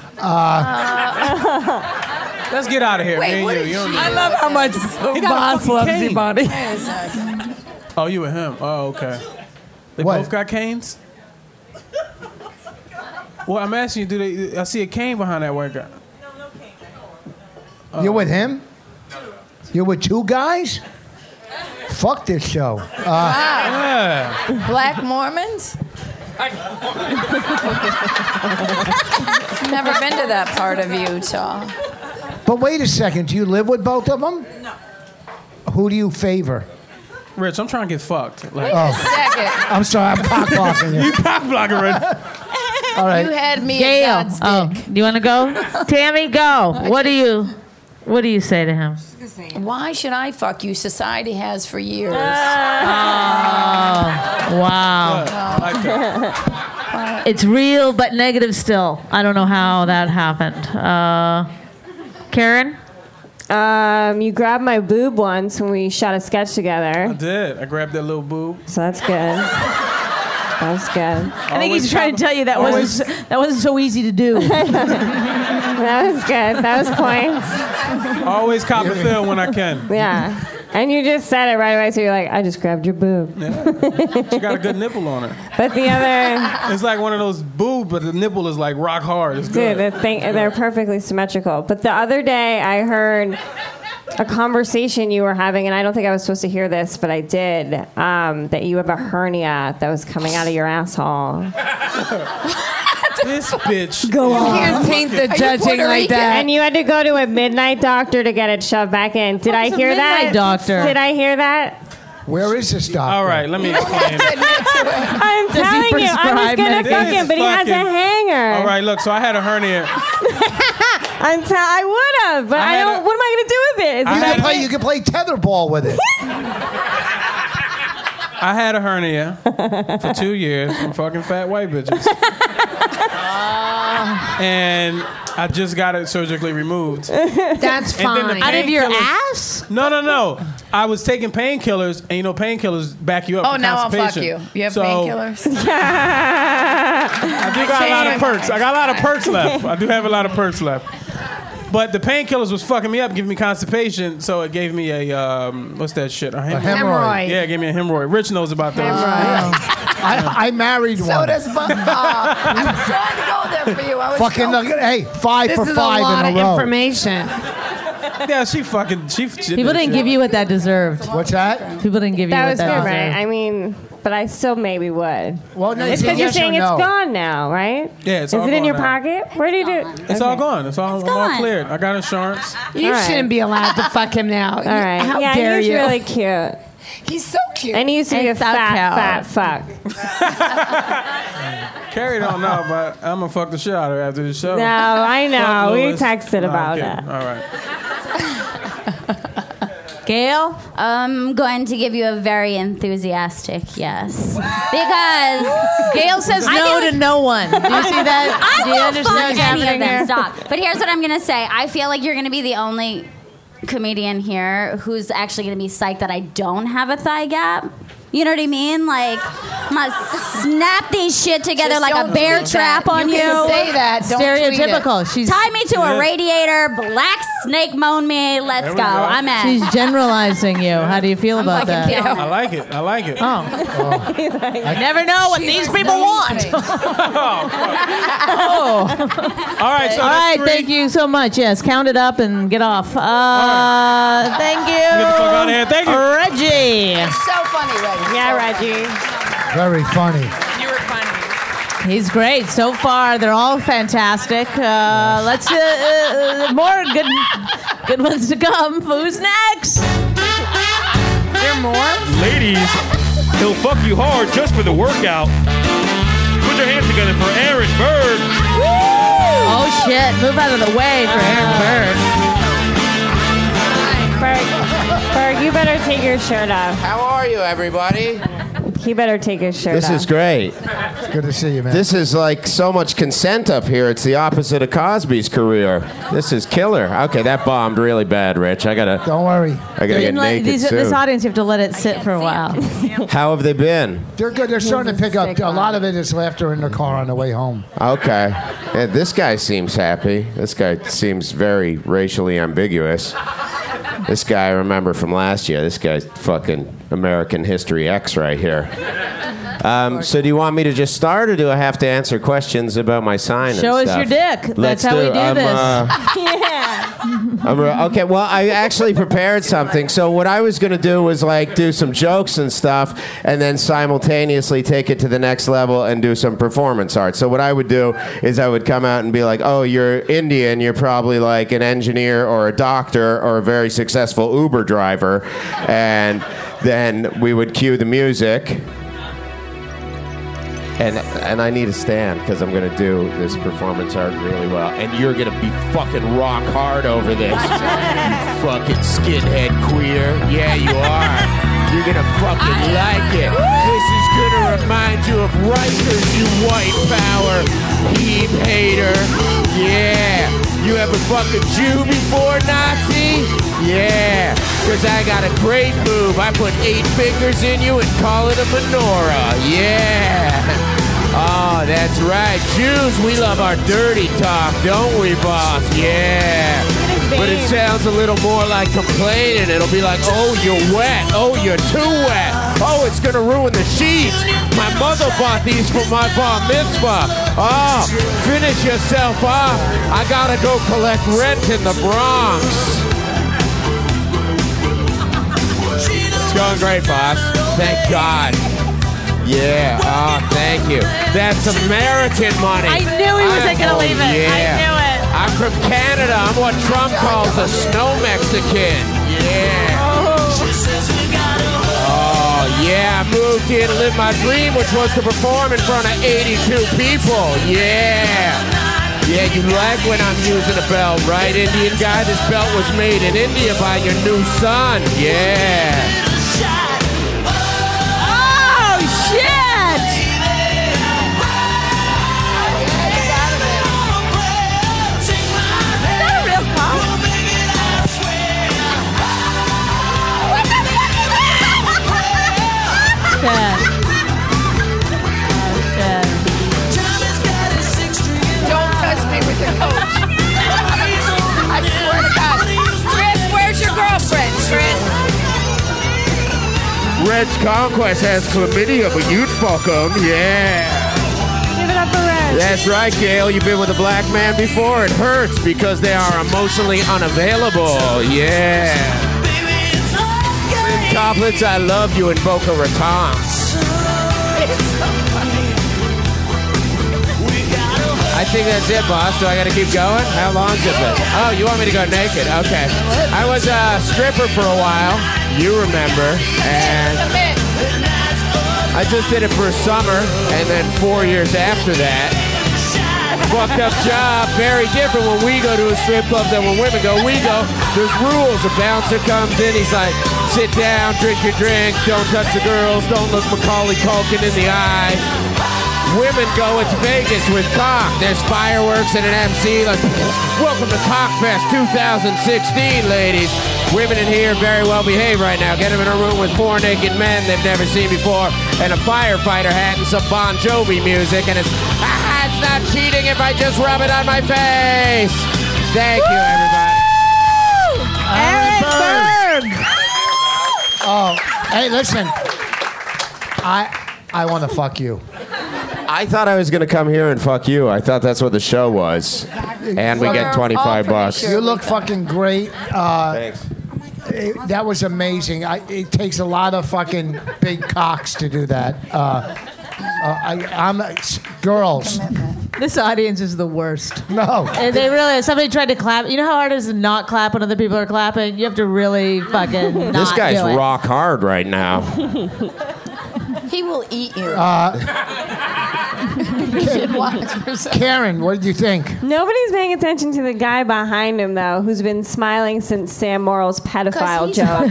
Let's get out of here. Wait, I love how much Boss loves you, Bonnie. Oh, you and him. Oh, okay. They both got canes? Well, I'm asking you, I see a cane behind that white guy. No cane. You're with him? No. You're with two guys? Fuck this show. Wow. Yeah. Black Mormons? Never been to that part of Utah. But wait a second, do you live with both of them? No. Who do you favor? Rich, I'm trying to get fucked. Like, I'm sorry, I'm cock blocking you. You cock blocking, Rich. All right. You had me at God's dick. Oh, do you want to go? Tammy, go. What do you say to him? Why should I fuck you? Society has for years. Oh, wow. It's real but negative still. I don't know how that happened. Karen? You grabbed my boob once when we shot a sketch together. I did. I grabbed that little boob. So that's good. That's good. I think he's trying to tell you that wasn't so easy to do. That was good. That was points. Always cop a feel when I can. Yeah. And you just said it right away, so you're like, I just grabbed your boob. Yeah. She got a good nipple on her. But the other... It's like one of those boobs, but the nipple is like rock hard. It's good. Dude, they're perfectly symmetrical. But the other day I heard a conversation you were having, and I don't think I was supposed to hear this, but I did, that you have a hernia that was coming out of your asshole. This bitch. Go on. You can't paint the judging like that. And you had to go to a midnight doctor to get it shoved back in. Did I hear that? Midnight doctor. Did I hear that? Where is this doctor? All right, let me explain. I'm telling you, I was going to fuck him, but he has a hanger. All right, look, so I had a hernia. I would have, but I don't. What am I going to do with it? You can play tetherball with it. I had a hernia for 2 years from fucking fat white bitches. And I just got it surgically removed. That's fine. Out of your ass? No. I was taking painkillers, and you know, painkillers back you up. Oh, now I'll fuck you. You have painkillers? I do got a lot of perks. I got a lot of perks left. I do have a lot of perks left. But the painkillers was fucking me up, giving me constipation, so it gave me a, what's that shit? A hemorrhoid. Yeah, it gave me a hemorrhoid. Rich knows about those. I married one. So does Bob. I was trying to go there for you. I was fucking five for five in a row. This is a lot of information. Yeah, she people didn't give you what that deserved. What's that? People didn't give you what that deserved. That was good, right? I mean, but I still maybe would. Well, no, it's because you're saying it's gone now, right? Yeah, it's all gone. Is it in your pocket? Where do you do it? It's all gone. It's all cleared. I got insurance. You shouldn't be allowed to fuck him now. All right. How dare you? Yeah, he's really cute. He's so cute. And he used to be a fat fuck. Carrie don't know, but I'm going to fuck the shit out of her after the show. No, I know. We texted about that. All right. Gail? I'm going to give you a very enthusiastic yes. Because Gail says no to no one. Do you see that? Do you understand what's happening there? Stop. But here's what I'm going to say. I feel like you're going to be the only comedian here who's actually going to be psyched that I don't have a thigh gap. You know what I mean? Like, I'm going to snap these shit together just like a bear trap on you. You can say that. Don't stereotypical. She's tied me to a radiator, black snake moan me. Let's go. I'm in. She's generalizing you. How do you feel about that? I like it. I like it. Oh. I never know what these people want. All right. So all right. Thank you so much. Yes. Count it up and get off. Thank you. Get the fuck out of here. Thank you. Reggie. That's so funny, Reggie. Yeah, Reggie. Very funny. You were funny. He's great so far. They're all fantastic. Let's more good ones to come. Who's next? There are more? Ladies, he'll fuck you hard just for the workout. Put your hands together for Aaron Bird. Woo! Oh shit! Move out of the way for Aaron Bird. Berg, you better take your shirt off. How are you, everybody? He better take his shirt off. This is great. It's good to see you, man. This is like so much consent up here. It's the opposite of Cosby's career. This is killer. Okay, that bombed really bad, Rich. Don't worry. I gotta get naked soon. This audience, you have to let it sit for a while. How have they been? They're good. They're starting to pick up. A lot of it is laughter in the car on the way home. Okay. Yeah, this guy seems happy. This guy seems very racially ambiguous. This guy I remember from last year. This guy's fucking American History X right here. So do you want me to just start, or do I have to answer questions about my sign and stuff? Show us your dick. That's how we do this. Yeah. Okay, well, I actually prepared something. So what I was going to do was, like, do some jokes and stuff and then simultaneously take it to the next level and do some performance art. So what I would do is I would come out and be like, oh, you're Indian. You're probably, like, an engineer or a doctor or a very successful Uber driver. And then we would cue the music. And I need a stand because I'm going to do this performance art really well. And you're going to be fucking rock hard over this. You fucking skinhead queer. Yeah, you are. You're going to fucking like it. This is going to remind you of Rikers, you white power heave hater. Yeah. You ever fuck a Jew before, Nazi? Yeah. Because I got a great move. I put 8 fingers in you and call it a menorah. Yeah. Oh, that's right. Jews, we love our dirty talk, don't we, boss? Yeah. But it sounds a little more like complaining. It'll be like, oh, you're wet. Oh, you're too wet. Oh, it's going to ruin the sheets. My mother bought these for my bar mitzvah. Oh, finish yourself off. I got to go collect rent in the Bronx. It's going great, boss. Thank God. Yeah, thank you. That's American money. I knew he wasn't going to leave it. Yeah. I knew it. I'm from Canada. I'm what Trump calls a snow Mexican. Yeah. Oh, yeah. I moved here to live my dream, which was to perform in front of 82 people. Yeah. Yeah, you like when I'm using a belt, right, Indian guy? This belt was made in India by your new son. Yeah. Good. Oh, good. Don't touch me with the coach. I swear to God. Chris, where's your girlfriend, Chris? Rich Conquest has chlamydia, but you'd fuck him, yeah. Give it up for Rich. That's right, Gail. You've been with a black man before. It hurts because they are emotionally unavailable, yeah. Lynn Coplitz, I love you in Boca Raton. I think that's it, boss. Do I got to keep going? How long is it been? Oh, you want me to go naked? Okay. I was a stripper for a while. You remember. And I just did it for a summer, and then 4 years after that. Fucked up job, very different when we go to a strip club than when women go. We go, there's rules. A bouncer comes in, he's like, sit down, drink your drink, don't touch the girls, don't look Macaulay Culkin in the eye. Women go, it's Vegas with cock. There's fireworks and an MC like, welcome to Cockfest 2016, ladies. Women in here very well behaved right now. Get them in a room with 4 naked men they've never seen before and a firefighter hat and some Bon Jovi music and it's, it's not cheating if I just rub it on my face. Thank you, everybody. Eric Berg. Oh, hey, listen. I want to fuck you. I thought I was going to come here and fuck you. I thought that's what the show was. Exactly. And we get $25. You look fucking great. Thanks. That was amazing. It takes a lot of fucking big cocks to do that. Girls. This audience is the worst. No. And they really, somebody tried to clap. You know how hard it is to not clap when other people are clapping? You have to really fucking not This guy's do it. Rock hard right now. He will eat you. Karen, what did you think? Nobody's paying attention to the guy behind him, though, who's been smiling since Sam Morril's pedophile joke.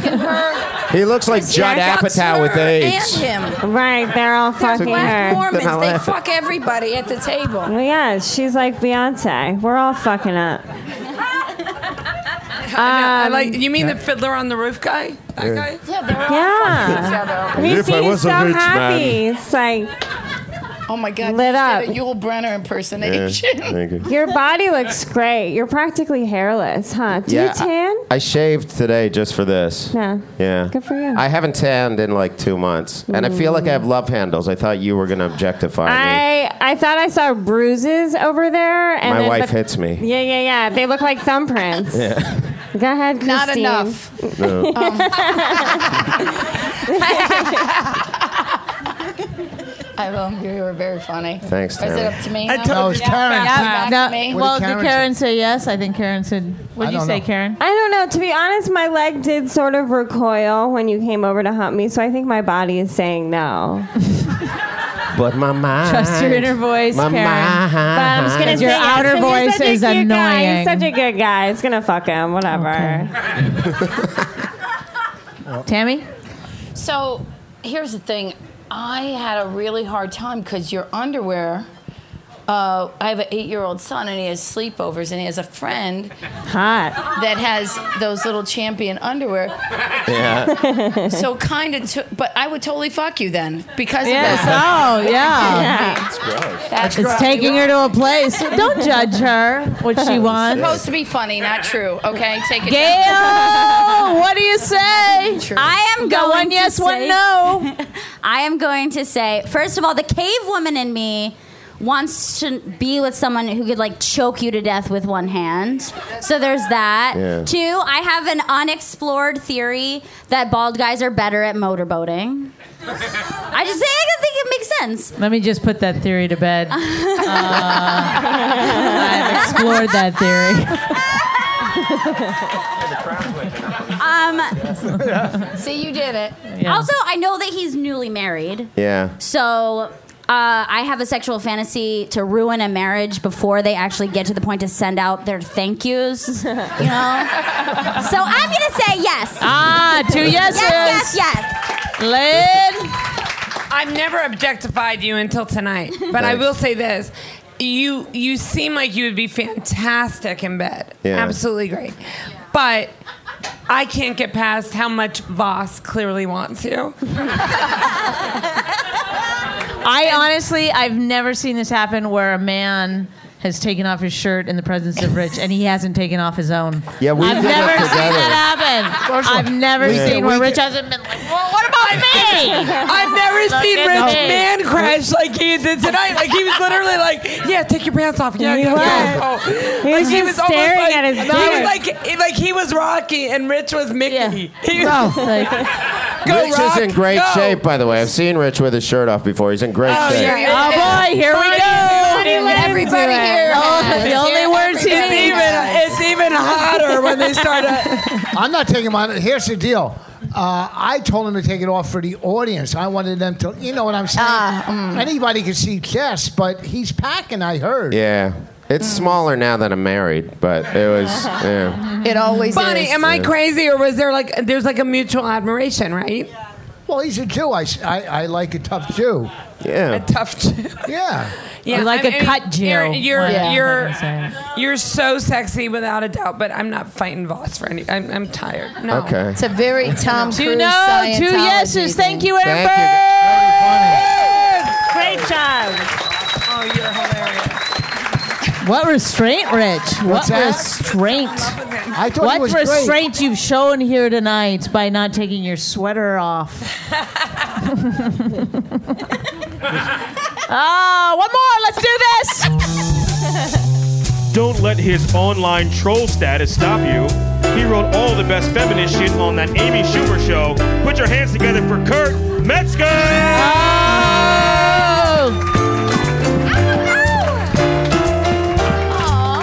He looks like Judd Apatow with AIDS. And him. Right, they're all fucking her. Mormons, they fuck everybody at the table. Well, yeah, she's like Beyonce. We're all fucking up. I like, you mean the Fiddler on the Roof guy? That guy? Yeah, they're all fucking each other. He's so happy. It's like... Oh my God! Lit up. Did a Yul Brynner impersonation. Yeah, thank you. Your body looks great. You're practically hairless, huh? Do you tan? I shaved today just for this. No. Yeah. Good for you. I haven't tanned in like 2 months, and I feel like I have love handles. I thought you were gonna objectify me. I thought I saw bruises over there. And my wife hits me. Yeah. They look like thumbprints. Yeah. Go ahead, Christine. Not enough. No. I will. You were very funny. Thanks, Tammy. Is it up to me? It was Karen. Well, did Karen say yes? I think Karen said... What did you say, Karen? I don't know. To be honest, my leg did sort of recoil when you came over to hump me, so I think my body is saying no. But my mind. Trust your inner voice, Karen. Mind. But I'm just gonna say your outer voice is annoying. Guy. He's such a good guy. It's gonna fuck him. Whatever. Okay. Tammy. So here's the thing. I had a really hard time because your underwear. I have an 8-year-old son, and he has sleepovers, and he has a friend that has those little Champion underwear. Yeah. So kind of, but I would totally fuck you then because of that. Oh, yeah. That's gross. It's taking her to a place. Don't judge her, what she wants. It's supposed to be funny, not true. Okay, take it. Gail, what do you say? True. I am going one yes, to one no. I am going to say, first of all, the cave woman in me wants to be with someone who could like choke you to death with one hand. So there's that. Yeah. Two, I have an unexplored theory that bald guys are better at motorboating. I think it makes sense. Let me just put that theory to bed. I've explored that theory. See, you did it. Yeah. Also, I know that he's newly married. Yeah. So... I have a sexual fantasy to ruin a marriage before they actually get to the point to send out their thank yous, you know? So I'm going to say yes. Ah, two yeses. Yes. Lynn? I've never objectified you until tonight, but thanks. I will say this. You seem like you would be fantastic in bed. Yeah. Absolutely great. But... I can't get past how much Vos clearly wants you. I've never seen this happen where a man has taken off his shirt in the presence of Rich and he hasn't taken off his own. Yeah, I've never seen that happen. I've never seen where Rich hasn't been like, well, what about me? I've never seen Rich man crash like he did tonight. Like he was literally like, yeah, take your pants off. Yeah. He was just staring at his dick. Like he was Rocky and Rich was Mickey. Yeah. Rich is in great shape, by the way. I've seen Rich with his shirt off before. He's in great shape. Oh boy, here we go. Everybody here. The only words he needs. It's even hotter when they start. I'm not taking mine. Here's the deal. I told him to take it off for the audience. I wanted them to, you know what I'm saying? Anybody could see Jess, but he's packing, I heard. Yeah. It's smaller now that I'm married, but it was, It always Bonnie, is. Bonnie, am I crazy, or was there like, there's like a mutual admiration, right? Yeah. Well, he's a Jew. I like a tough Jew. Yeah. A tough Jew. Yeah. You like a cut Jew. You're so sexy without a doubt, but I'm not fighting Vos for any. I'm tired. No. Okay. It's a very Tom Cruise Scientology thing. Two yeses. Thank you, everybody. Great job. Oh, you're hilarious. What restraint, Rich. What restraint. What restraint you've shown here tonight by not taking your sweater off. One more. Let's do this. Don't let his online troll status stop you. He wrote all the best feminist shit on that Amy Schumer show. Put your hands together for Kurt Metzger. Oh!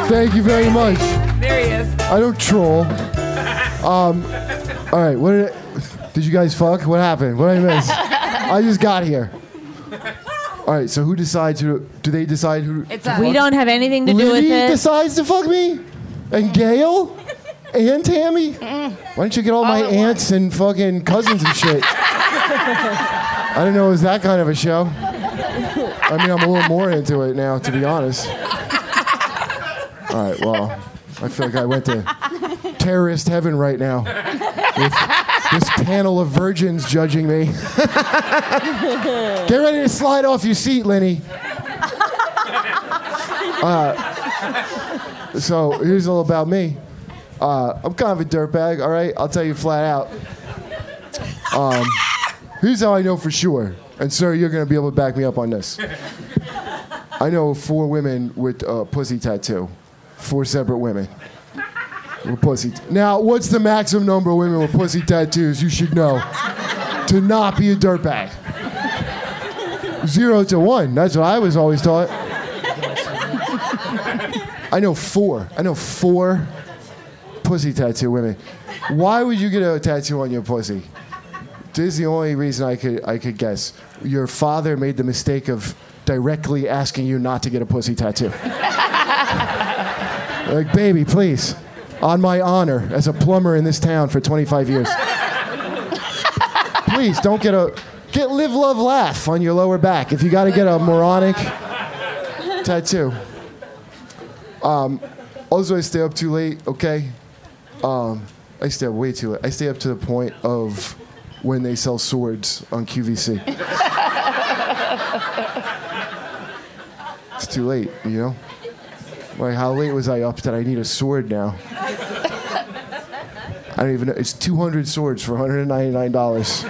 Thank you very much. There he is. I don't troll. All right, did you guys fuck? What happened? What did I miss? I just got here. All right, so who decides who? Do they decide who? We don't have anything to do with it. Liddy decides to fuck me? And Gail? And Tammy? Why don't you get all my aunts and fucking cousins and shit? I didn't know it was that kind of a show. I mean, I'm a little more into it now, to be honest. All right, well... I feel like I went to terrorist heaven right now with This panel of virgins judging me. Get ready to slide off your seat, Lenny. So here's a little about me. I'm kind of a dirtbag, all right? I'll tell you flat out. Here's how I know for sure. And sir, you're going to be able to back me up on this. I know 4 women with a pussy tattoo. 4 separate women. With pussy. Now, what's the maximum number of women with pussy tattoos you should know to not be a dirtbag? 0 to 1. That's what I was always taught. I know 4. I know 4 pussy tattoo women. Why would you get a tattoo on your pussy? This is the only reason I could guess. Your father made the mistake of directly asking you not to get a pussy tattoo. Like, baby, please. On my honor as a plumber in this town for 25 years. Please don't get a... Get live, love, laugh on your lower back if you got to get a moronic tattoo. Also, I stay up too late, okay? I stay up way too late. I stay up to the point of when they sell swords on QVC. It's too late, you know? Like, how late was I up that I need a sword now? I don't even know. It's 200 swords for $199.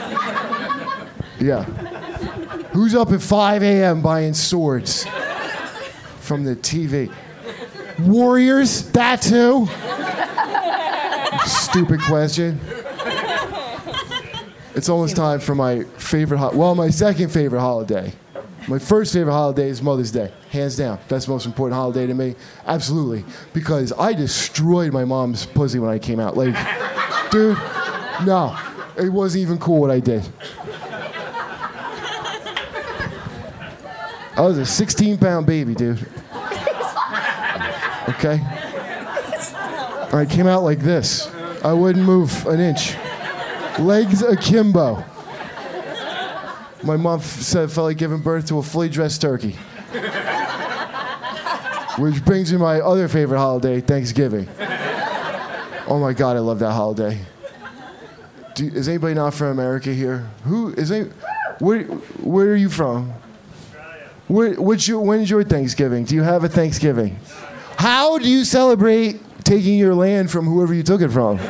Yeah. Who's up at 5 a.m. buying swords from the TV? Warriors? That too? Stupid question. It's almost time for my favorite my second favorite holiday. My first favorite holiday is Mother's Day. Hands down. That's the most important holiday to me. Absolutely. Because I destroyed my mom's pussy when I came out. Like, dude, no. It wasn't even cool what I did. I was a 16-pound baby, dude. Okay? I came out like this. I wouldn't move an inch. Legs akimbo. My mom said it felt like giving birth to a fully dressed turkey. Which brings me to my other favorite holiday, Thanksgiving. Oh my God, I love that holiday. Is anybody not from America here? Who is it? Where are you from? Australia. When's your Thanksgiving? Do you have a Thanksgiving? How do you celebrate taking your land from whoever you took it from?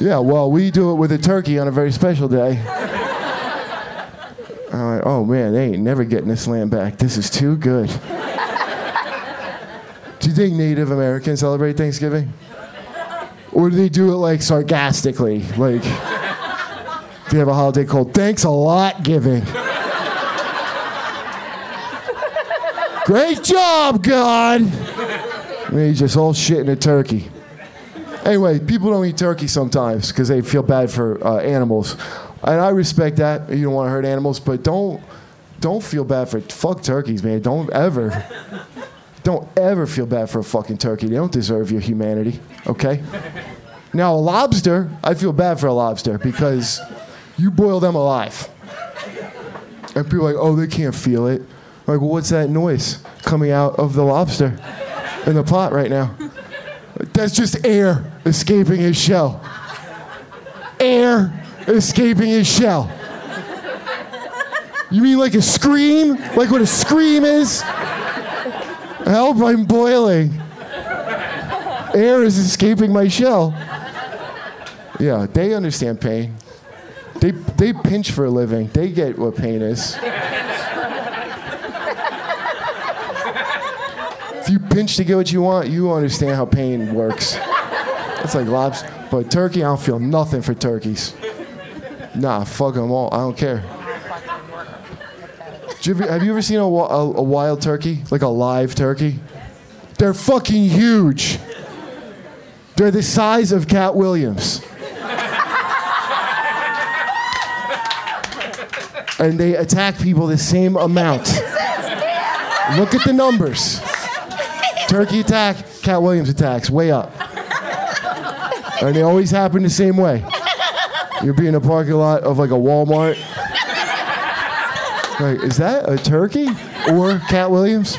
Yeah, well, we do it with a turkey on a very special day. I'm like, oh man, they ain't never getting this land back. This is too good. Do you think Native Americans celebrate Thanksgiving? Or do they do it like sarcastically? Like, do you have a holiday called Thanks a Lot Giving? Great job, God! I mean, just all shit in a turkey. Anyway, people don't eat turkey sometimes because they feel bad for animals. And I respect that. You don't want to hurt animals, but don't feel bad for... Fuck turkeys, man. Don't ever feel bad for a fucking turkey. They don't deserve your humanity, okay? Now, a lobster, I feel bad for a lobster because you boil them alive. And people are like, oh, they can't feel it. I'm like, well, what's that noise coming out of the lobster in the pot right now? That's just air escaping his shell. Air escaping his shell. You mean like a scream? Like what a scream is? Help, I'm boiling. Air is escaping my shell. Yeah, they understand pain. They pinch for a living. They get what pain is. If you pinch to get what you want, you understand how pain works. That's like lobster. But turkey, I don't feel nothing for turkeys. Nah, fuck them all. I don't care. Have you ever seen a wild turkey? Like a live turkey? They're fucking huge. They're the size of Katt Williams. And they attack people the same amount. Look at the numbers. Turkey attack, Katt Williams attacks, way up. And they always happen the same way. You'll be in a parking lot of like a Walmart. Like, is that a turkey or Katt Williams?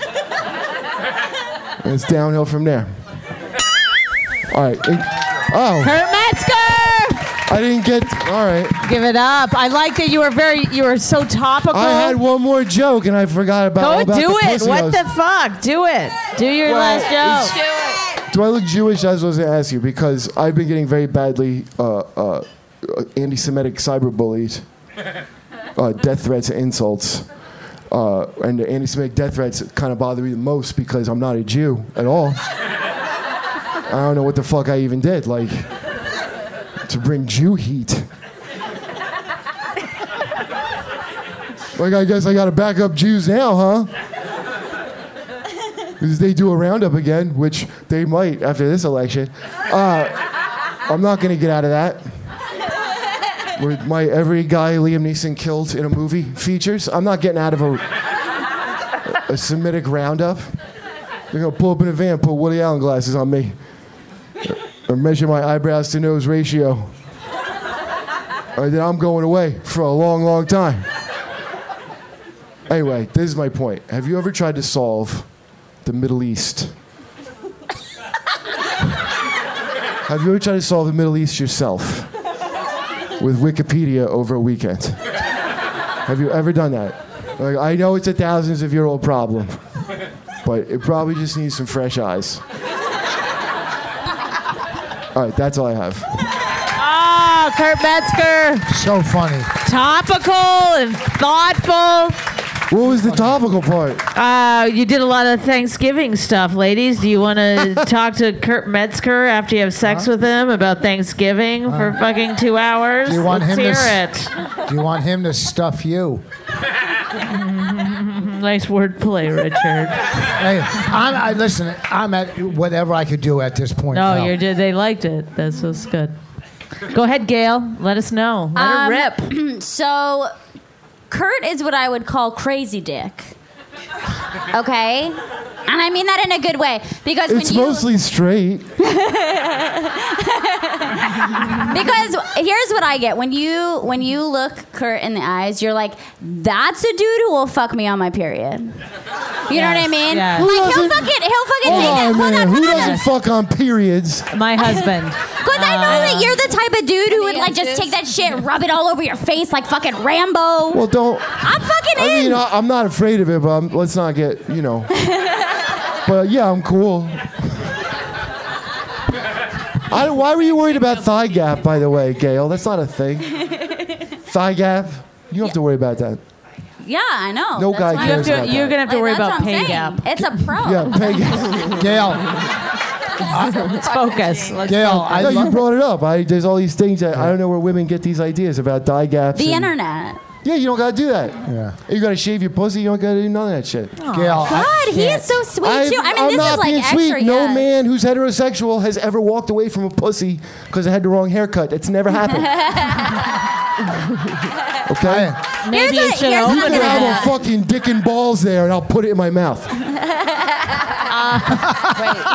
And it's downhill from there. All right. Oh. Kurt Metzger! I didn't get... All right. Give it up. I like that you were so topical. I had one more joke, and I forgot about it. Go do it. What the fuck? Do it. Do your last joke. Do it. Do I look Jewish? I was going to ask you, because I've been getting very badly anti-Semitic cyberbullied. Death threats and insults. And the anti-Semitic death threats kind of bother me the most because I'm not a Jew at all. I don't know what the fuck I even did, like, to bring Jew heat. Like, I guess I gotta back up Jews now, huh? Because they do a roundup again, which they might after this election. I'm not gonna get out of that. With my every guy Liam Neeson killed in a movie features, I'm not getting out of a Semitic roundup. They're gonna pull up in a van, put Woody Allen glasses on me. Or measure my eyebrows to nose ratio. And then I'm going away for a long, long time. Anyway, this is my point. Have you ever tried to solve the Middle East? Have you ever tried to solve the Middle East yourself? With Wikipedia over a weekend? Have you ever done that? Like, I know it's a thousands-of-year-old problem, but it probably just needs some fresh eyes. All right, that's all I have. Oh, Kurt Metzger. So funny. Topical and thoughtful. What was the topical part? You did a lot of Thanksgiving stuff, ladies. Do you want to talk to Kurt Metzger after you have sex with him about Thanksgiving for fucking 2 hours? Do you want Do you want him to stuff you? Nice wordplay, Richard. Hey, listen, I'm at whatever I could do at this point. No, they liked it. This was good. Go ahead, Gail. Let us know. Let her rip. So, Kurt is what I would call crazy dick. Okay? And I mean that in a good way. Because it's mostly straight. Because here's what I get. When you look Kurt in the eyes, you're like, that's a dude who will fuck me on my period. You know what I mean? Yes. Like, he'll fucking take it. Who doesn't fuck on periods? My husband. Because I know that you're the type of dude who would like just take that shit, rub it all over your face like fucking Rambo. Well, don't. I'm fucking in. You know, I'm not afraid of it, but let's not get, you know. But yeah, I'm cool. Why were you worried about thigh gap, by the way, Gail? That's not a thing. Thigh gap? You don't have to worry about that. Yeah, I know. No guy cares about that. You're going to have to worry about pay gap. It's a pro. Yeah, pay gap. Gail. Let's focus. Gail, I know you brought it up. There's all these things that I don't know where women get these ideas about thigh gaps. The internet. Yeah, you don't got to do that. Yeah. You got to shave your pussy. You don't got to do none of that shit. Aww. Gail, he is so sweet, too. I mean, I'm this is like extra. Sweet. No man who's heterosexual has ever walked away from a pussy because it had the wrong haircut. That's never happened. Okay? Maybe you should open it. You can have a fucking dick and balls there, and I'll put it in my mouth. Wait,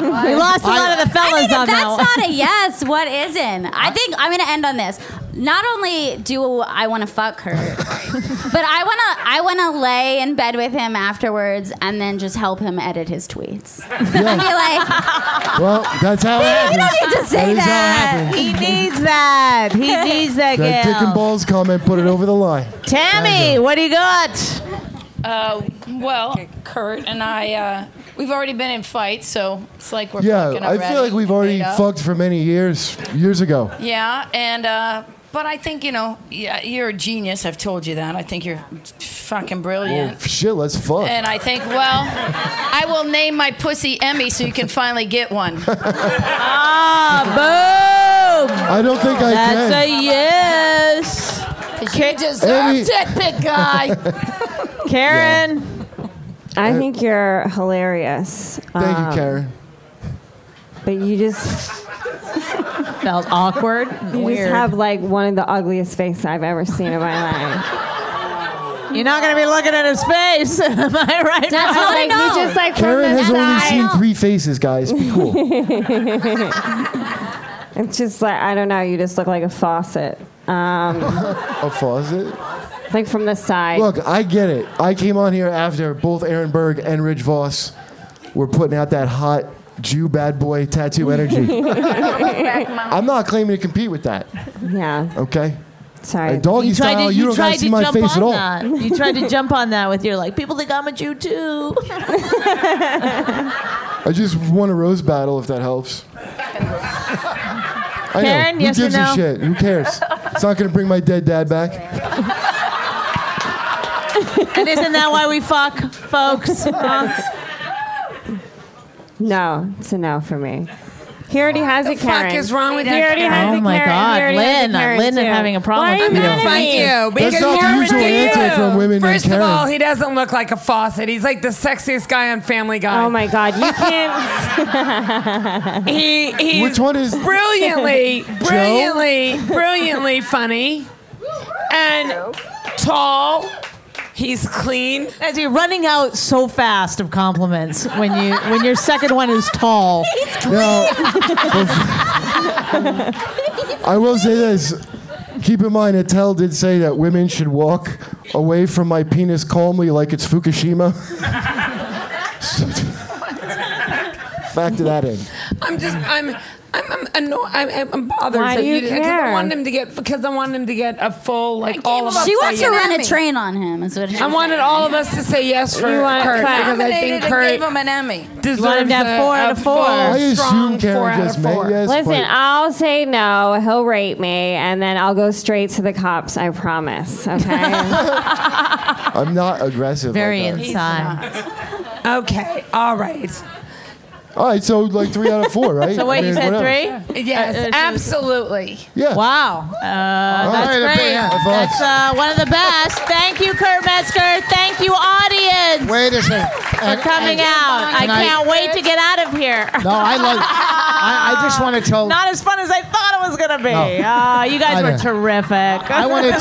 we lost a lot of the fellas on that one. That's not a yes. What isn't? I think I'm going to end on this. Not only do I want to fuck her, but I want to lay in bed with him afterwards and then just help him edit his tweets. Yeah. Be like, well, that's how it happens. You don't need to say that. He needs that. He needs that. That dick and balls comment put it over the line. Tammy, what do you got? Well, Kurt and I. We've already been in fights, so it's like we're fucking already. Yeah, I feel like we've already fucked for many years ago. Yeah, and but I think, you know, you're a genius. I've told you that. I think you're fucking brilliant. Oh, shit, let's fuck. And I think, I will name my pussy Emmy so you can finally get one. Ah, boom! I don't think I can. That's a yes. You deserved it, big guy. Karen. Yeah. I think you're hilarious. Thank you, Karen. But you just felt awkward. You just have like one of the ugliest faces I've ever seen in my life. You're not gonna be looking at his face, am I right? That's all I know. Just, like, Karen has only seen 3 faces, guys. Be cool. It's just like, I don't know. You just look like a faucet. A faucet. Like from the side. Look, I get it. I came on here after both Aaron Berg and Rich Vos were putting out that hot Jew bad boy tattoo energy. I'm not claiming to compete with that. Yeah. Okay? Sorry. Doggy style, you don't gotta see my face at all. You tried to jump on that with your, like, people think I'm a Jew too. I just won a Rose Battle, if that helps. Karen, yes or no? Who gives a shit? Who cares? It's not gonna bring my dead dad back. And isn't that why we fuck, folks? No, it's a no for me. He already has it, Karen. What the fuck is wrong with you? He already has it, Karen. Oh my God, Lynn is having a problem. Why are you mad at me? That's not the usual answer from women. First of all, he doesn't look like a faucet. He's like the sexiest guy on Family Guy. Oh my God, you can't. He. Which one is brilliantly funny, and tall. He's clean. As you're running out so fast of compliments when your second one is tall. He's clean. Now, I will say this. Keep in mind, Attell did say that women should walk away from my penis calmly like it's Fukushima. So, factor that in. I'm bothered. Why do you care? Because I wanted him to get a full, like, all of us. She wants to run a train on him. Is what I wanted all of us to say yes for Kurt, because I think Kurt gave him an Emmy. You want him to have 4 out of 4. I assume Karen just made yes. Listen, I'll say no. He'll rape me, and then I'll go straight to the cops. I promise. Okay. I'm not aggressive. Very inside. Okay. All right. All right, so like 3 out of 4, right? So wait, you said whatever. 3? Yes, absolutely. Yeah. Wow. That's great. That's one of the best. Thank you, Kurt Metzger. Thank you, audience. Wait a second. For coming out. I can't wait to get out of here. No, I just want to tell... Not as fun as I thought it was going to be. No. You guys were terrific. I want to...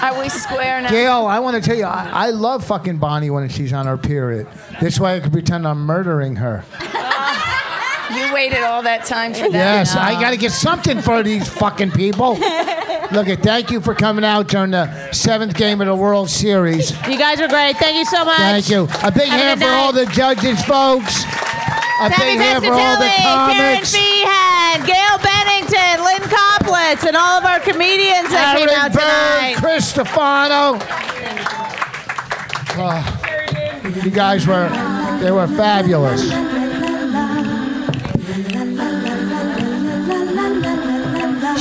Are we square now? Gail, I want to tell you, I love fucking Bonnie when she's on her period. That's why I could pretend I'm murdering her. You waited all that time for that. Yes, no. I got to get something for these fucking people. Look, thank you for coming out during the 7th game of the World Series. You guys were great. Thank you so much. Thank you. A big hand for all the judges, folks. A Tammy big hand for all the comics. Karen Vaughan, Gail Bennington, Lynn Coplitz, and all of our comedians that Aaron came out Bird, tonight. Chris DiStefano. You guys were fabulous.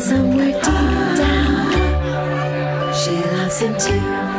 Somewhere deep down, she loves him too.